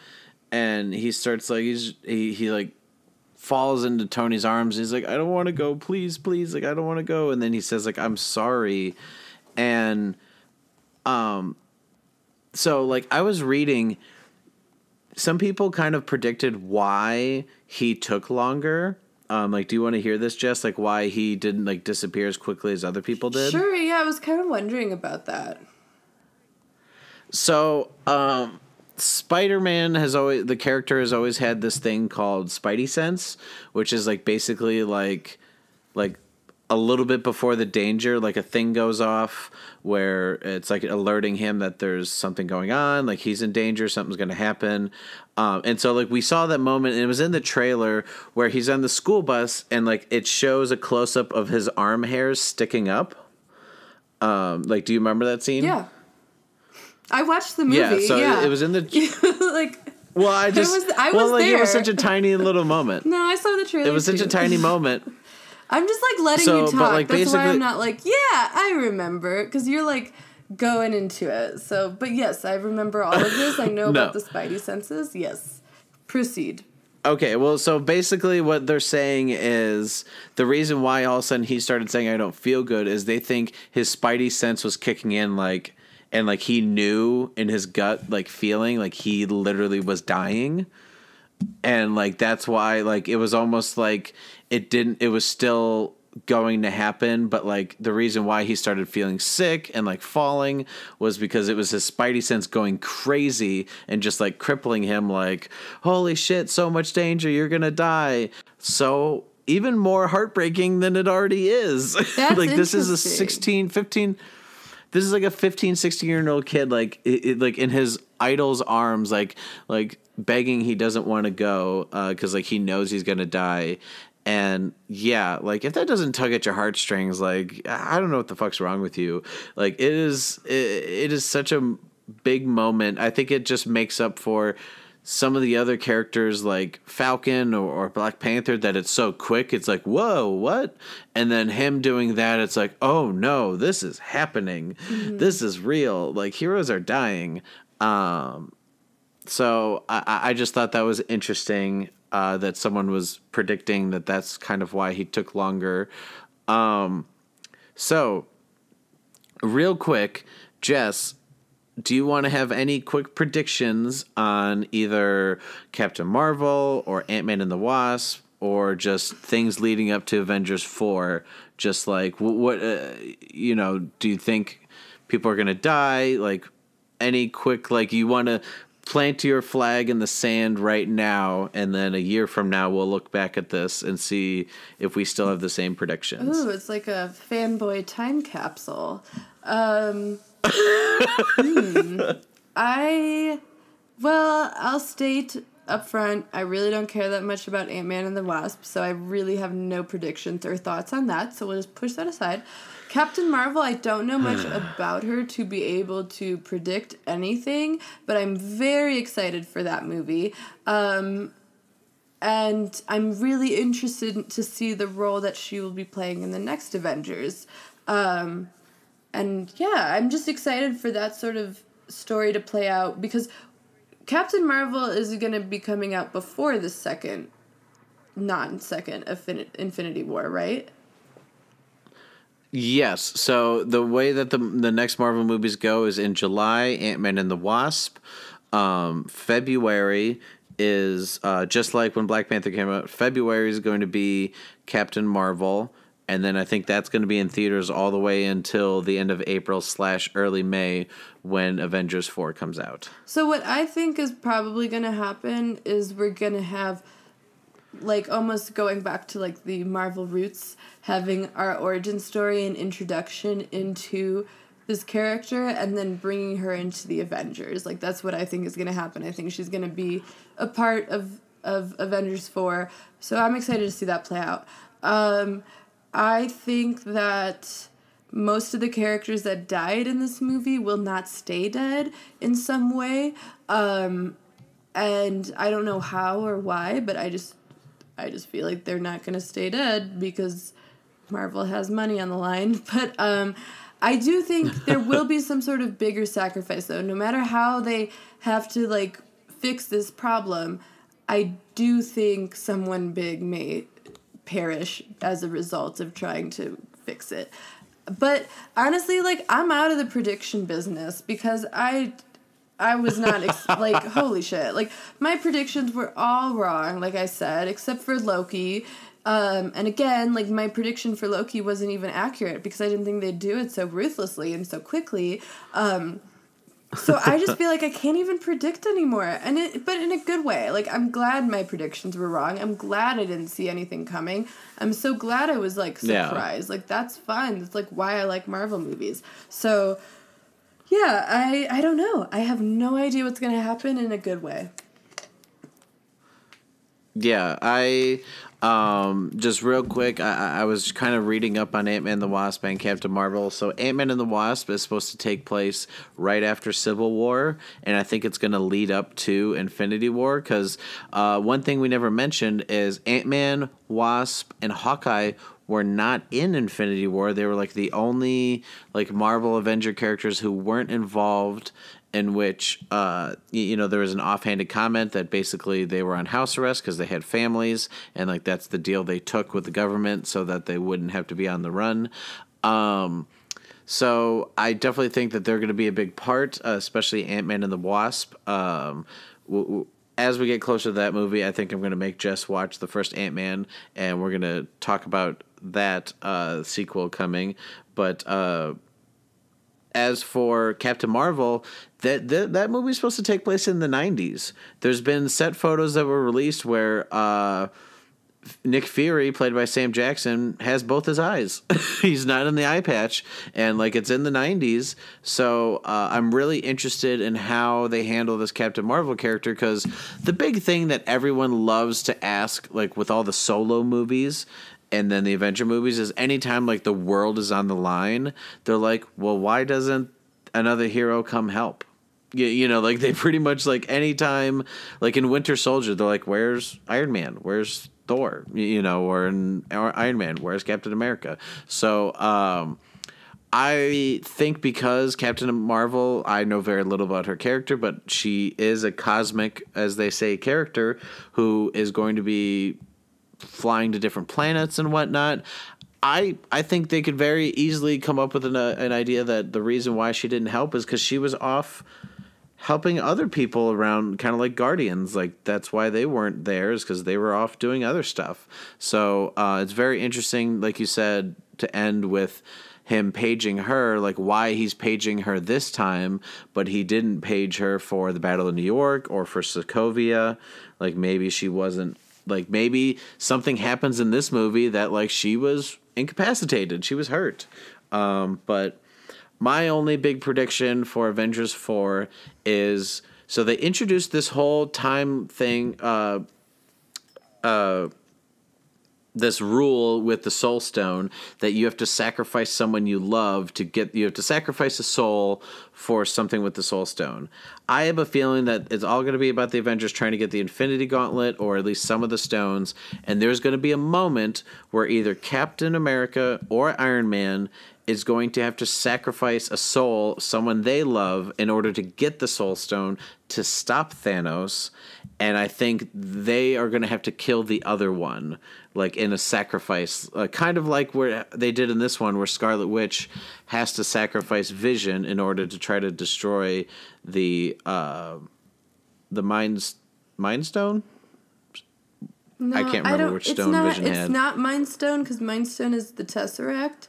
And he starts like, he's, he, he like, falls into Tony's arms. And he's like, I don't want to go. Please, please. Like, I don't want to go. And then he says like, I'm sorry. And, um, so like I was reading, some people kind of predicted why he took longer. Um, like, do you want to hear this, Jess? Like why he didn't like disappear as quickly as other people did? Sure. Yeah. I was kind of wondering about that. So, um, Spider-Man has always, the character has always had this thing called Spidey Sense, which is like basically like, like, a little bit before the danger, like a thing goes off where it's like alerting him that there's something going on, like he's in danger, something's going to happen. Um, and so like we saw that moment, and it was in the trailer where he's on the school bus and like it shows a close up of his arm hairs sticking up. Um, like, do you remember that scene? Yeah. I watched the movie. Yeah. So yeah. It was in the like, well, I just, was, I well, was like, there. It was such a tiny little moment. No, I saw the trailer. It was such too. a tiny moment. I'm just, like, letting so, you talk. But, like, that's why I'm not like, yeah, I remember. Because you're, like, going into it. So, but, yes, I remember all of this. I know no. about the Spidey senses. Yes. Proceed. Okay, well, so basically what they're saying is the reason why all of a sudden he started saying I don't feel good is they think his Spidey sense was kicking in, like, and, like, he knew in his gut, like, feeling like he literally was dying. And, like, that's why, like, it was almost like... It didn't, it was still going to happen, but like the reason why he started feeling sick and like falling was because it was his Spidey sense going crazy and just like crippling him, like, holy shit, so much danger, you're gonna die. So even more heartbreaking than it already is. That's like this is a sixteen, fifteen, this is like a fifteen, sixteen year old kid, like, it, it, like in his idol's arms, like, like begging he doesn't want to go, uh, because like he knows he's gonna die. And yeah, like if that doesn't tug at your heartstrings, like I don't know what the fuck's wrong with you. Like it is, it, it is such a big moment. I think it just makes up for some of the other characters like Falcon or, or Black Panther that it's so quick. It's like, whoa, what? And then him doing that, it's like, oh no, this is happening. Mm-hmm. This is real. Like heroes are dying. Um, so I, I just thought that was interesting. uh, that someone was predicting that that's kind of why he took longer. Um, so real quick, Jess, do you want to have any quick predictions on either Captain Marvel or Ant-Man and the Wasp, or just things leading up to Avengers four? Just like what, uh, you know, do you think people are going to die? Like any quick, like you want to plant your flag in the sand right now, and then a year from now we'll look back at this and see if we still have the same predictions. Ooh, it's like a fanboy time capsule. Um, hmm. I, well, I'll state up front, I really don't care that much about Ant-Man and the Wasp, so I really have no predictions or thoughts on that, so we'll just push that aside. Captain Marvel, I don't know much about her to be able to predict anything, but I'm very excited for that movie. Um, and I'm really interested to see the role that she will be playing in the next Avengers. Um, and yeah, I'm just excited for that sort of story to play out, because Captain Marvel is going to be coming out before the second, non-second Infinity War, right? Yes. So the way that the the next Marvel movies go is in July, Ant-Man and the Wasp. Um, February is, uh, just like when Black Panther came out, February is going to be Captain Marvel. And then I think that's going to be in theaters all the way until the end of April slash early May when Avengers four comes out. So what I think is probably going to happen is we're going to have, like, almost going back to, like, the Marvel roots, having our origin story and introduction into this character and then bringing her into the Avengers. Like, that's what I think is going to happen. I think she's going to be a part of, of Avengers four. So I'm excited to see that play out. Um, I think that most of the characters that died in this movie will not stay dead in some way. Um, and I don't know how or why, but I just... I just feel like they're not going to stay dead because Marvel has money on the line. But um, I do think there will be some sort of bigger sacrifice, though. No matter how they have to, like, fix this problem, I do think someone big may perish as a result of trying to fix it. But honestly, like, I'm out of the prediction business because I... I was not, ex- like, holy shit. Like, my predictions were all wrong, like I said, except for Loki. Um, and again, like, my prediction for Loki wasn't even accurate because I didn't think they'd do it so ruthlessly and so quickly. Um, so I just feel like I can't even predict anymore. And it, but in a good way. Like, I'm glad my predictions were wrong. I'm glad I didn't see anything coming. I'm so glad I was, like, surprised. Yeah. Like, that's fun. That's, like, why I like Marvel movies. So... Yeah, I, I don't know. I have no idea what's going to happen in a good way. Yeah, I um, just real quick, I, I was kind of reading up on Ant-Man the Wasp and Captain Marvel. So Ant-Man and the Wasp is supposed to take place right after Civil War, and I think it's going to lead up to Infinity War, because uh, one thing we never mentioned is Ant-Man, Wasp, and Hawkeye were not in Infinity War. They were like the only like Marvel Avenger characters who weren't involved, in which, uh, you know, there was an offhanded comment that basically they were on house arrest because they had families, and like that's the deal they took with the government so that they wouldn't have to be on the run. Um, so I definitely think that they're going to be a big part, uh, especially Ant-Man and the Wasp. Um, w- w- As we get closer to that movie, I think I'm going to make Jess watch the first Ant-Man, and we're going to talk about that uh, sequel coming. But uh, as for Captain Marvel, that, that that movie's supposed to take place in the nineties. There's been set photos that were released where uh, Nick Fury, played by Sam Jackson, has both his eyes. He's not in the eye patch, and like it's in the nineties. So uh, I'm really interested in how they handle this Captain Marvel character, because the big thing that everyone loves to ask, like with all the solo movies and then the Avenger movies, is anytime like the world is on the line, they're like, well, why doesn't another hero come help? You, you know, like they pretty much like anytime, like in Winter Soldier, they're like, where's Iron Man? Where's Thor, you know, or, in, or Iron Man, where's Captain America? So um, I think because Captain Marvel, I know very little about her character, but she is a cosmic, as they say, character who is going to be flying to different planets and whatnot. I I think they could very easily come up with an, uh, an idea that the reason why she didn't help is because she was off helping other people around, kind of like Guardians. Like, that's why they weren't there, is because they were off doing other stuff. So uh, it's very interesting, like you said, to end with him paging her, like why he's paging her this time, but he didn't page her for the Battle of New York or for Sokovia. Like, maybe she wasn't, like, maybe something happens in this movie that, like, she was incapacitated. She was hurt. Um, but my only big prediction for Avengers four is, so they introduced this whole time thing, uh, uh, this rule with the Soul Stone that you have to sacrifice someone you love to get, you have to sacrifice a soul for something with the Soul Stone. I have a feeling that it's all going to be about the Avengers trying to get the Infinity Gauntlet, or at least some of the stones. And there's going to be a moment where either Captain America or Iron Man is going to have to sacrifice a soul, someone they love, in order to get the Soul Stone to stop Thanos. And I think they are going to have to kill the other one, like in a sacrifice, uh, kind of like where they did in this one, where Scarlet Witch has to sacrifice Vision in order to try to destroy the uh, the Mind Mind Stone. No, I can't remember I which stone not, Vision it's had. It's not Mind Stone, because Mind Stone is the Tesseract.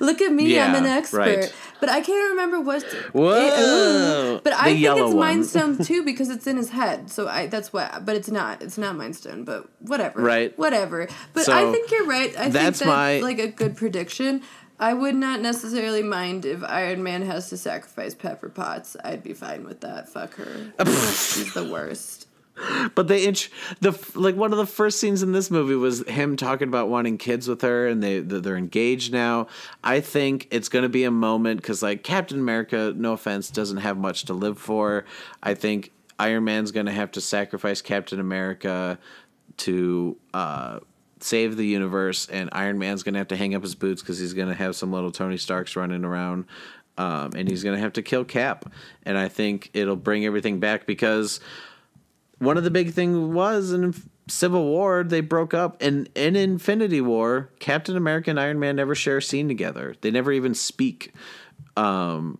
Look at me, yeah, I'm an expert. Right. But I can't remember what's... Whoa! It, but I think it's Mind Stone, too, because it's in his head. So I, that's what... But it's not. It's not Mind Stone, but whatever. Right. Whatever. But so, I think you're right. I that's think that's my... like a good prediction. I would not necessarily mind if Iron Man has to sacrifice Pepper Potts. I'd be fine with that. Fuck her. She's the worst. But they int- the like one of the first scenes in this movie was him talking about wanting kids with her, and they they're engaged now. I think it's going to be a moment because, like, Captain America, no offense, doesn't have much to live for. I think Iron Man's going to have to sacrifice Captain America to uh, save the universe, and Iron Man's going to have to hang up his boots because he's going to have some little Tony Starks running around. Um, and he's going to have to kill Cap. And I think it'll bring everything back because... one of the big things was in Civil War, they broke up. And in Infinity War, Captain America and Iron Man never share a scene together. They never even speak. Um,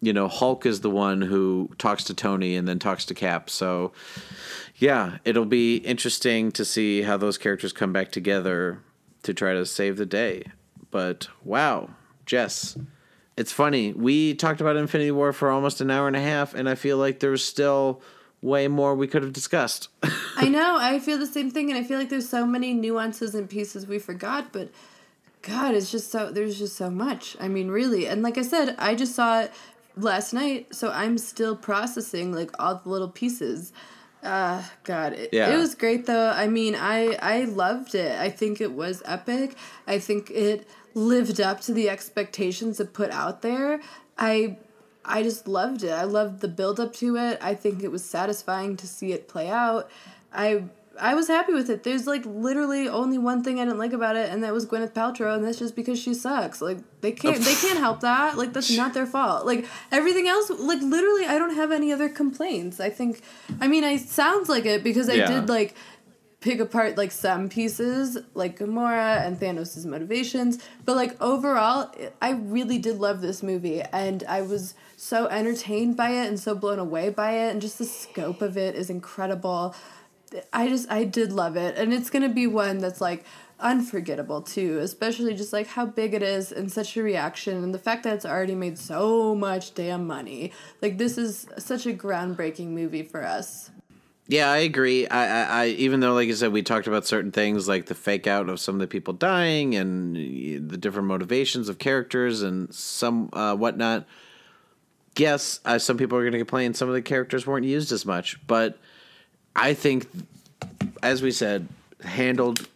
you know, Hulk is the one who talks to Tony and then talks to Cap. So, yeah, it'll be interesting to see how those characters come back together to try to save the day. But, wow, Jess, it's funny. We talked about Infinity War for almost an hour and a half, and I feel like there was still... way more we could have discussed. I know. I feel the same thing, and I feel like there's so many nuances and pieces we forgot, but God, it's just so, there's just so much. I mean, really. And like I said, I just saw it last night, so I'm still processing, like, all the little pieces. Uh, God, it, yeah. It was great, though. I mean, I, I loved it. I think it was epic. I think it lived up to the expectations it put out there. I... I just loved it. I loved the build-up to it. I think it was satisfying to see it play out. I I was happy with it. There's, like, literally only one thing I didn't like about it, and that was Gwyneth Paltrow, and that's just because she sucks. Like, they can't they can't help that. Like, that's not their fault. Like, everything else, like, literally, I don't have any other complaints. I think, I mean, I sounds like it because I yeah. did, like, pick apart, like, some pieces, like Gamora and Thanos' motivations. But, like, overall, I really did love this movie, and I was so entertained by it and so blown away by it, and just the scope of it is incredible. I just, I did love it, and it's going to be one that's, like, unforgettable, too, especially just, like, how big it is and such a reaction, and the fact that it's already made so much damn money. Like, this is such a groundbreaking movie for us. Yeah, I agree. I, I, I, even though, like I said, we talked about certain things like the fake out of some of the people dying and the different motivations of characters and some uh, whatnot. Yes, uh, some people are going to complain some of the characters weren't used as much, but I think, as we said, handled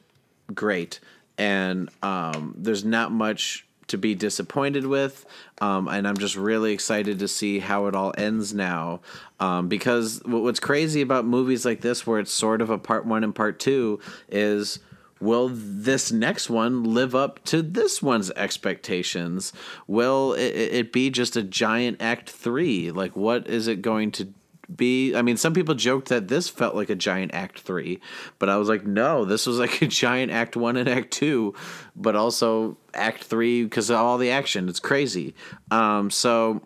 great, and um, there's not much to be disappointed with, um, and I'm just really excited to see how it all ends now, um, because what's crazy about movies like this, where it's sort of a part one and part two, is will this next one live up to this one's expectations? Will it, it be just a giant act three? Like, what is it going to be? I mean, some people joked that this felt like a giant act three, but I was like, no, this was like a giant act one and act two, but also act three because of all the action. It's crazy. Um, so...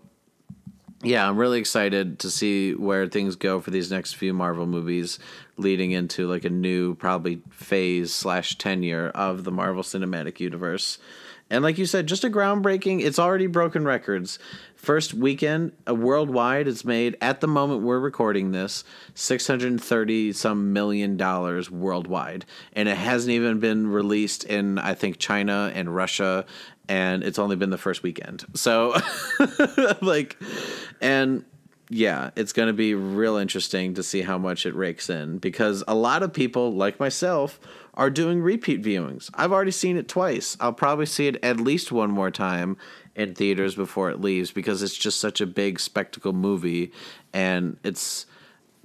Yeah, I'm really excited to see where things go for these next few Marvel movies leading into like a new probably phase slash tenure of the Marvel Cinematic Universe. And like you said, just a groundbreaking, it's already broken records. First weekend uh, worldwide, it's made, at the moment we're recording this, six hundred thirty some million dollars worldwide. And it hasn't even been released in, I think, China and Russia, and it's only been the first weekend. So, like, and yeah, it's going to be real interesting to see how much it rakes in, because a lot of people, like myself, are doing repeat viewings. I've already seen it twice. I'll probably see it at least one more time in theaters before it leaves, because it's just such a big spectacle movie, and it's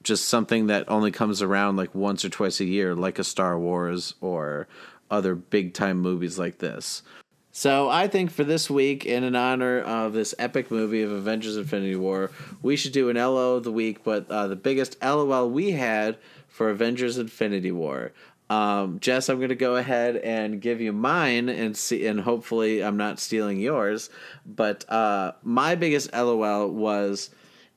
just something that only comes around like once or twice a year, like a Star Wars or other big-time movies like this. So I think for this week, and in honor of this epic movie of Avengers: Infinity War, we should do an L O of the week. But uh, the biggest L O L we had for Avengers: Infinity War. Um, Jess, I'm going to go ahead and give you mine, and see, and hopefully I'm not stealing yours. But uh, my biggest L O L was,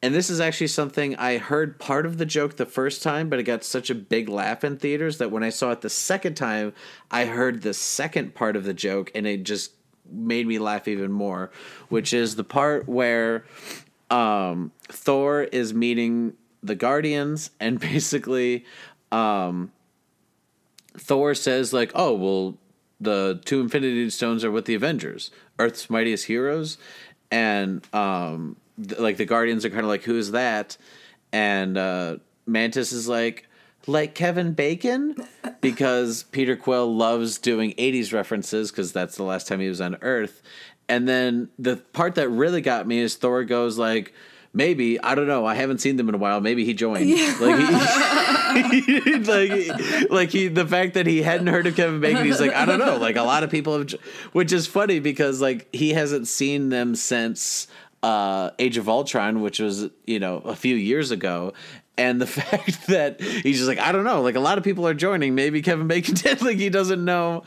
and this is actually something I heard part of the joke the first time, but it got such a big laugh in theaters that when I saw it the second time, I heard the second part of the joke, and it just made me laugh even more, which is the part where um, Thor is meeting the Guardians, and basically um, Thor says, like, oh, well, the two Infinity Stones are with the Avengers, Earth's mightiest heroes, and... Um, like the Guardians are kind of like, who's that? And uh, Mantis is like, like Kevin Bacon? Because Peter Quill loves doing eighties references because that's the last time he was on Earth. And then the part that really got me is Thor goes like, maybe, I don't know, I haven't seen them in a while, maybe he joined. Yeah. Like, he, like, like he, the fact that he hadn't heard of Kevin Bacon, he's like, I don't know, like a lot of people have, which is funny because like he hasn't seen them since... Uh, Age of Ultron, which was, you know, a few years ago. And the fact that he's just like, I don't know, like a lot of people are joining. Maybe Kevin Bacon did, like he doesn't know.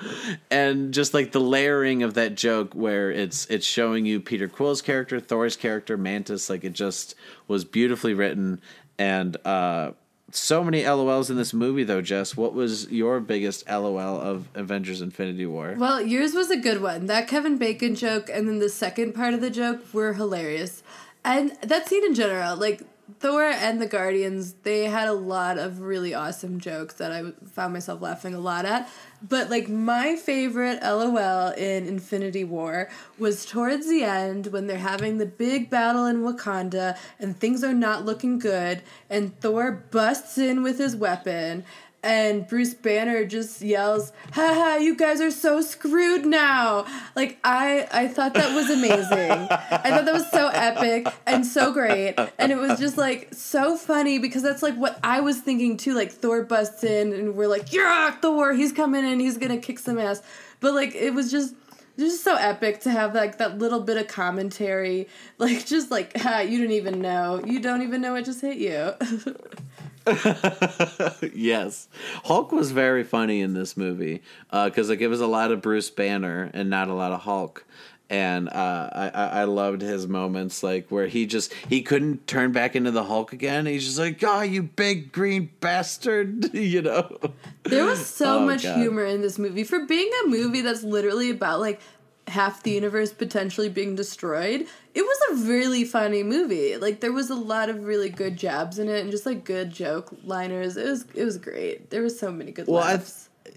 And just like the layering of that joke where it's it's showing you Peter Quill's character, Thor's character, Mantis, like it just was beautifully written. And uh, so many L O Ls in this movie, though, Jess. What was your biggest L O L of Avengers Infinity War? Well, yours was a good one. That Kevin Bacon joke and then the second part of the joke were hilarious. And that scene in general, like... Thor and the Guardians, they had a lot of really awesome jokes that I found myself laughing a lot at. But, like, my favorite L O L in Infinity War was towards the end when they're having the big battle in Wakanda and things are not looking good and Thor busts in with his weapon and Bruce Banner just yells, ha ha, you guys are so screwed now. Like, I, I thought that was amazing. I thought that was so epic and so great. And it was just, like, so funny because that's, like, what I was thinking, too. Like, Thor busts in and we're like, you're yeah, Thor, he's coming in, he's going to kick some ass. But, like, it was just... just so epic to have like that little bit of commentary, like just like ah, you don't even know, you don't even know it just hit you. Yes, Hulk was very funny in this movie because uh, like it was a lot of Bruce Banner and not a lot of Hulk, and uh, I I loved his moments like where he just he couldn't turn back into the Hulk again. He's just like, oh, you big green bastard, you know. There was so oh, much God. humor in this movie for being a movie that's literally about like half the universe potentially being destroyed. It was a really funny movie. Like there was a lot of really good jabs in it and just like good joke liners. It was it was great. There was so many good well, laughs. I've,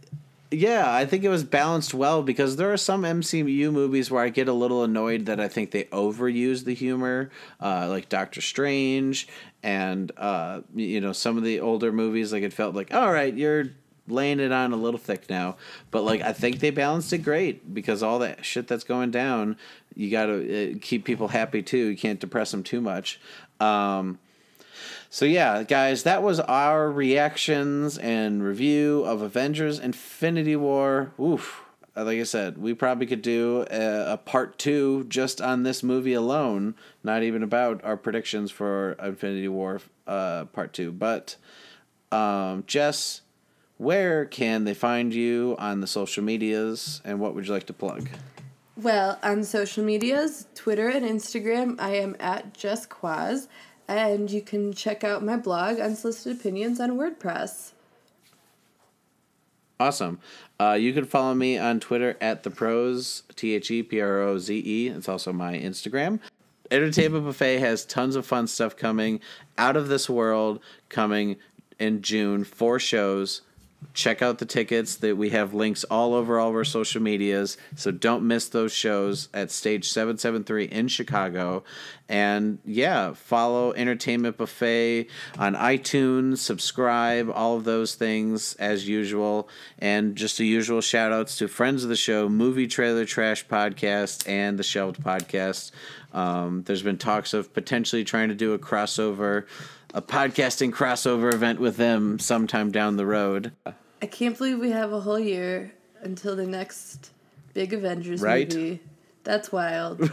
yeah, I think it was balanced well because there are some M C U movies where I get a little annoyed that I think they overuse the humor, uh, like Doctor Strange and uh, you know some of the older movies. Like it felt like, all right, you're laying it on a little thick now, but like I think they balanced it great because all that shit that's going down, you got to uh, keep people happy too. You can't depress them too much. Um, So yeah, guys, that was our reactions and review of Avengers: Infinity War. Oof. Like I said, we probably could do a, a part two just on this movie alone, not even about our predictions for Infinity War uh, part two. But um, Jess, where can they find you on the social medias, and what would you like to plug? Well, on social medias, Twitter and Instagram, I am at Jess Quaz, and you can check out my blog, Unsolicited Opinions, on WordPress. Awesome. Uh, you can follow me on Twitter at The Pros, T H E P R O Z E. It's also my Instagram. Entertainment Buffet has tons of fun stuff coming. Out of This World coming in June. Four shows. Check out the tickets. That we have links all over all of our social medias, so don't miss those shows at Stage seven seventy-three in Chicago. And yeah, follow Entertainment Buffet on iTunes, subscribe, all of those things as usual. And just the usual shout outs to friends of the show, Movie Trailer Trash Podcast and The Shelved Podcast. Um, there's been talks of potentially trying to do a crossover A podcasting crossover event with them sometime down the road. I can't believe we have a whole year until the next big Avengers right? movie. That's wild.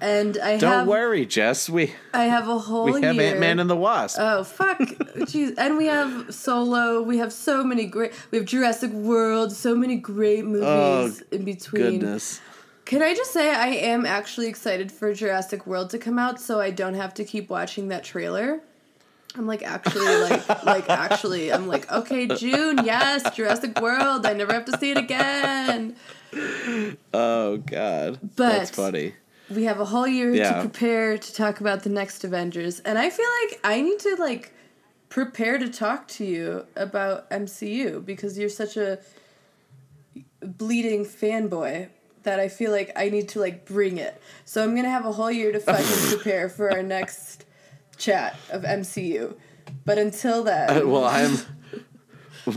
And I don't have, worry, Jess. We I have a whole we year. We have Ant-Man and the Wasp. Oh fuck, jeez! And we have Solo. We have so many great. We have Jurassic World. So many great movies oh, in between. Goodness. Can I just say I am actually excited for Jurassic World to come out, so I don't have to keep watching that trailer. I'm like, actually, like, like, actually, I'm like, okay, June, yes, Jurassic World, I never have to see it again. Oh, God. But that's funny. We have a whole year yeah. to prepare to talk about the next Avengers, and I feel like I need to, like, prepare to talk to you about M C U, because you're such a bleeding fanboy that I feel like I need to, like, bring it. So I'm going to have a whole year to fucking prepare for our next chat of M C U, but until then, uh, well, I'm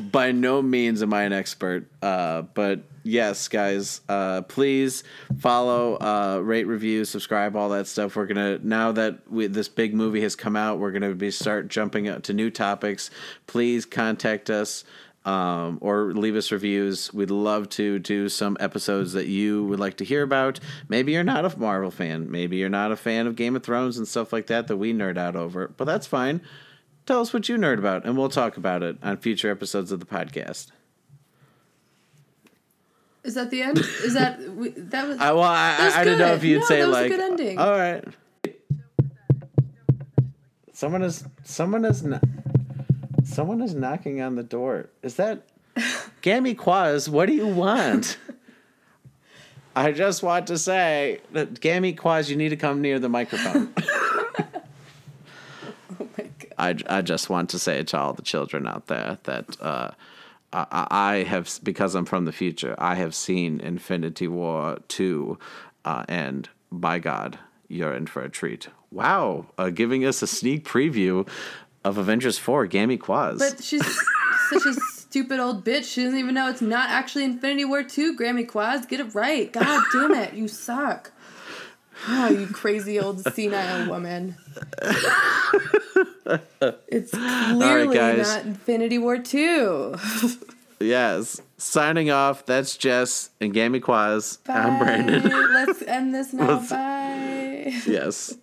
by no means am I an expert, uh, but yes, guys, uh, please follow, uh, rate, review, subscribe, all that stuff. We're gonna now that we, this big movie has come out, we're gonna be start jumping up to new topics. Please contact us. Um, or leave us reviews. We'd love to do some episodes that you would like to hear about. Maybe you're not a Marvel fan. Maybe you're not a fan of Game of Thrones and stuff like that that we nerd out over. But that's fine. Tell us what you nerd about, and we'll talk about it on future episodes of the podcast. Is that the end? Is that... that was? I, well, I, I, I didn't know if you'd no, say that was like... a good ending. All right. Someone is... Someone is... not. Someone is knocking on the door. Is that Gammy Quaz? What do you want? I just want to say that Gammy Quaz, you need to come near the microphone. Oh my God. I, I just want to say to all the children out there that uh, I, I have, because I'm from the future, I have seen Infinity War two, uh, and by God, you're in for a treat. Wow, uh, giving us a sneak preview of Avengers four, Gammy Quaz. But she's such a stupid old bitch. She doesn't even know it's not actually Infinity War two, Gammy Quaz. Get it right. God damn it. You suck. Oh, you crazy old senile woman. It's clearly right, not Infinity War two. Yes. Signing off. That's Jess and Gammy Quaz. Bye. I'm Brandon. Let's end this now. Let's, bye. Yes.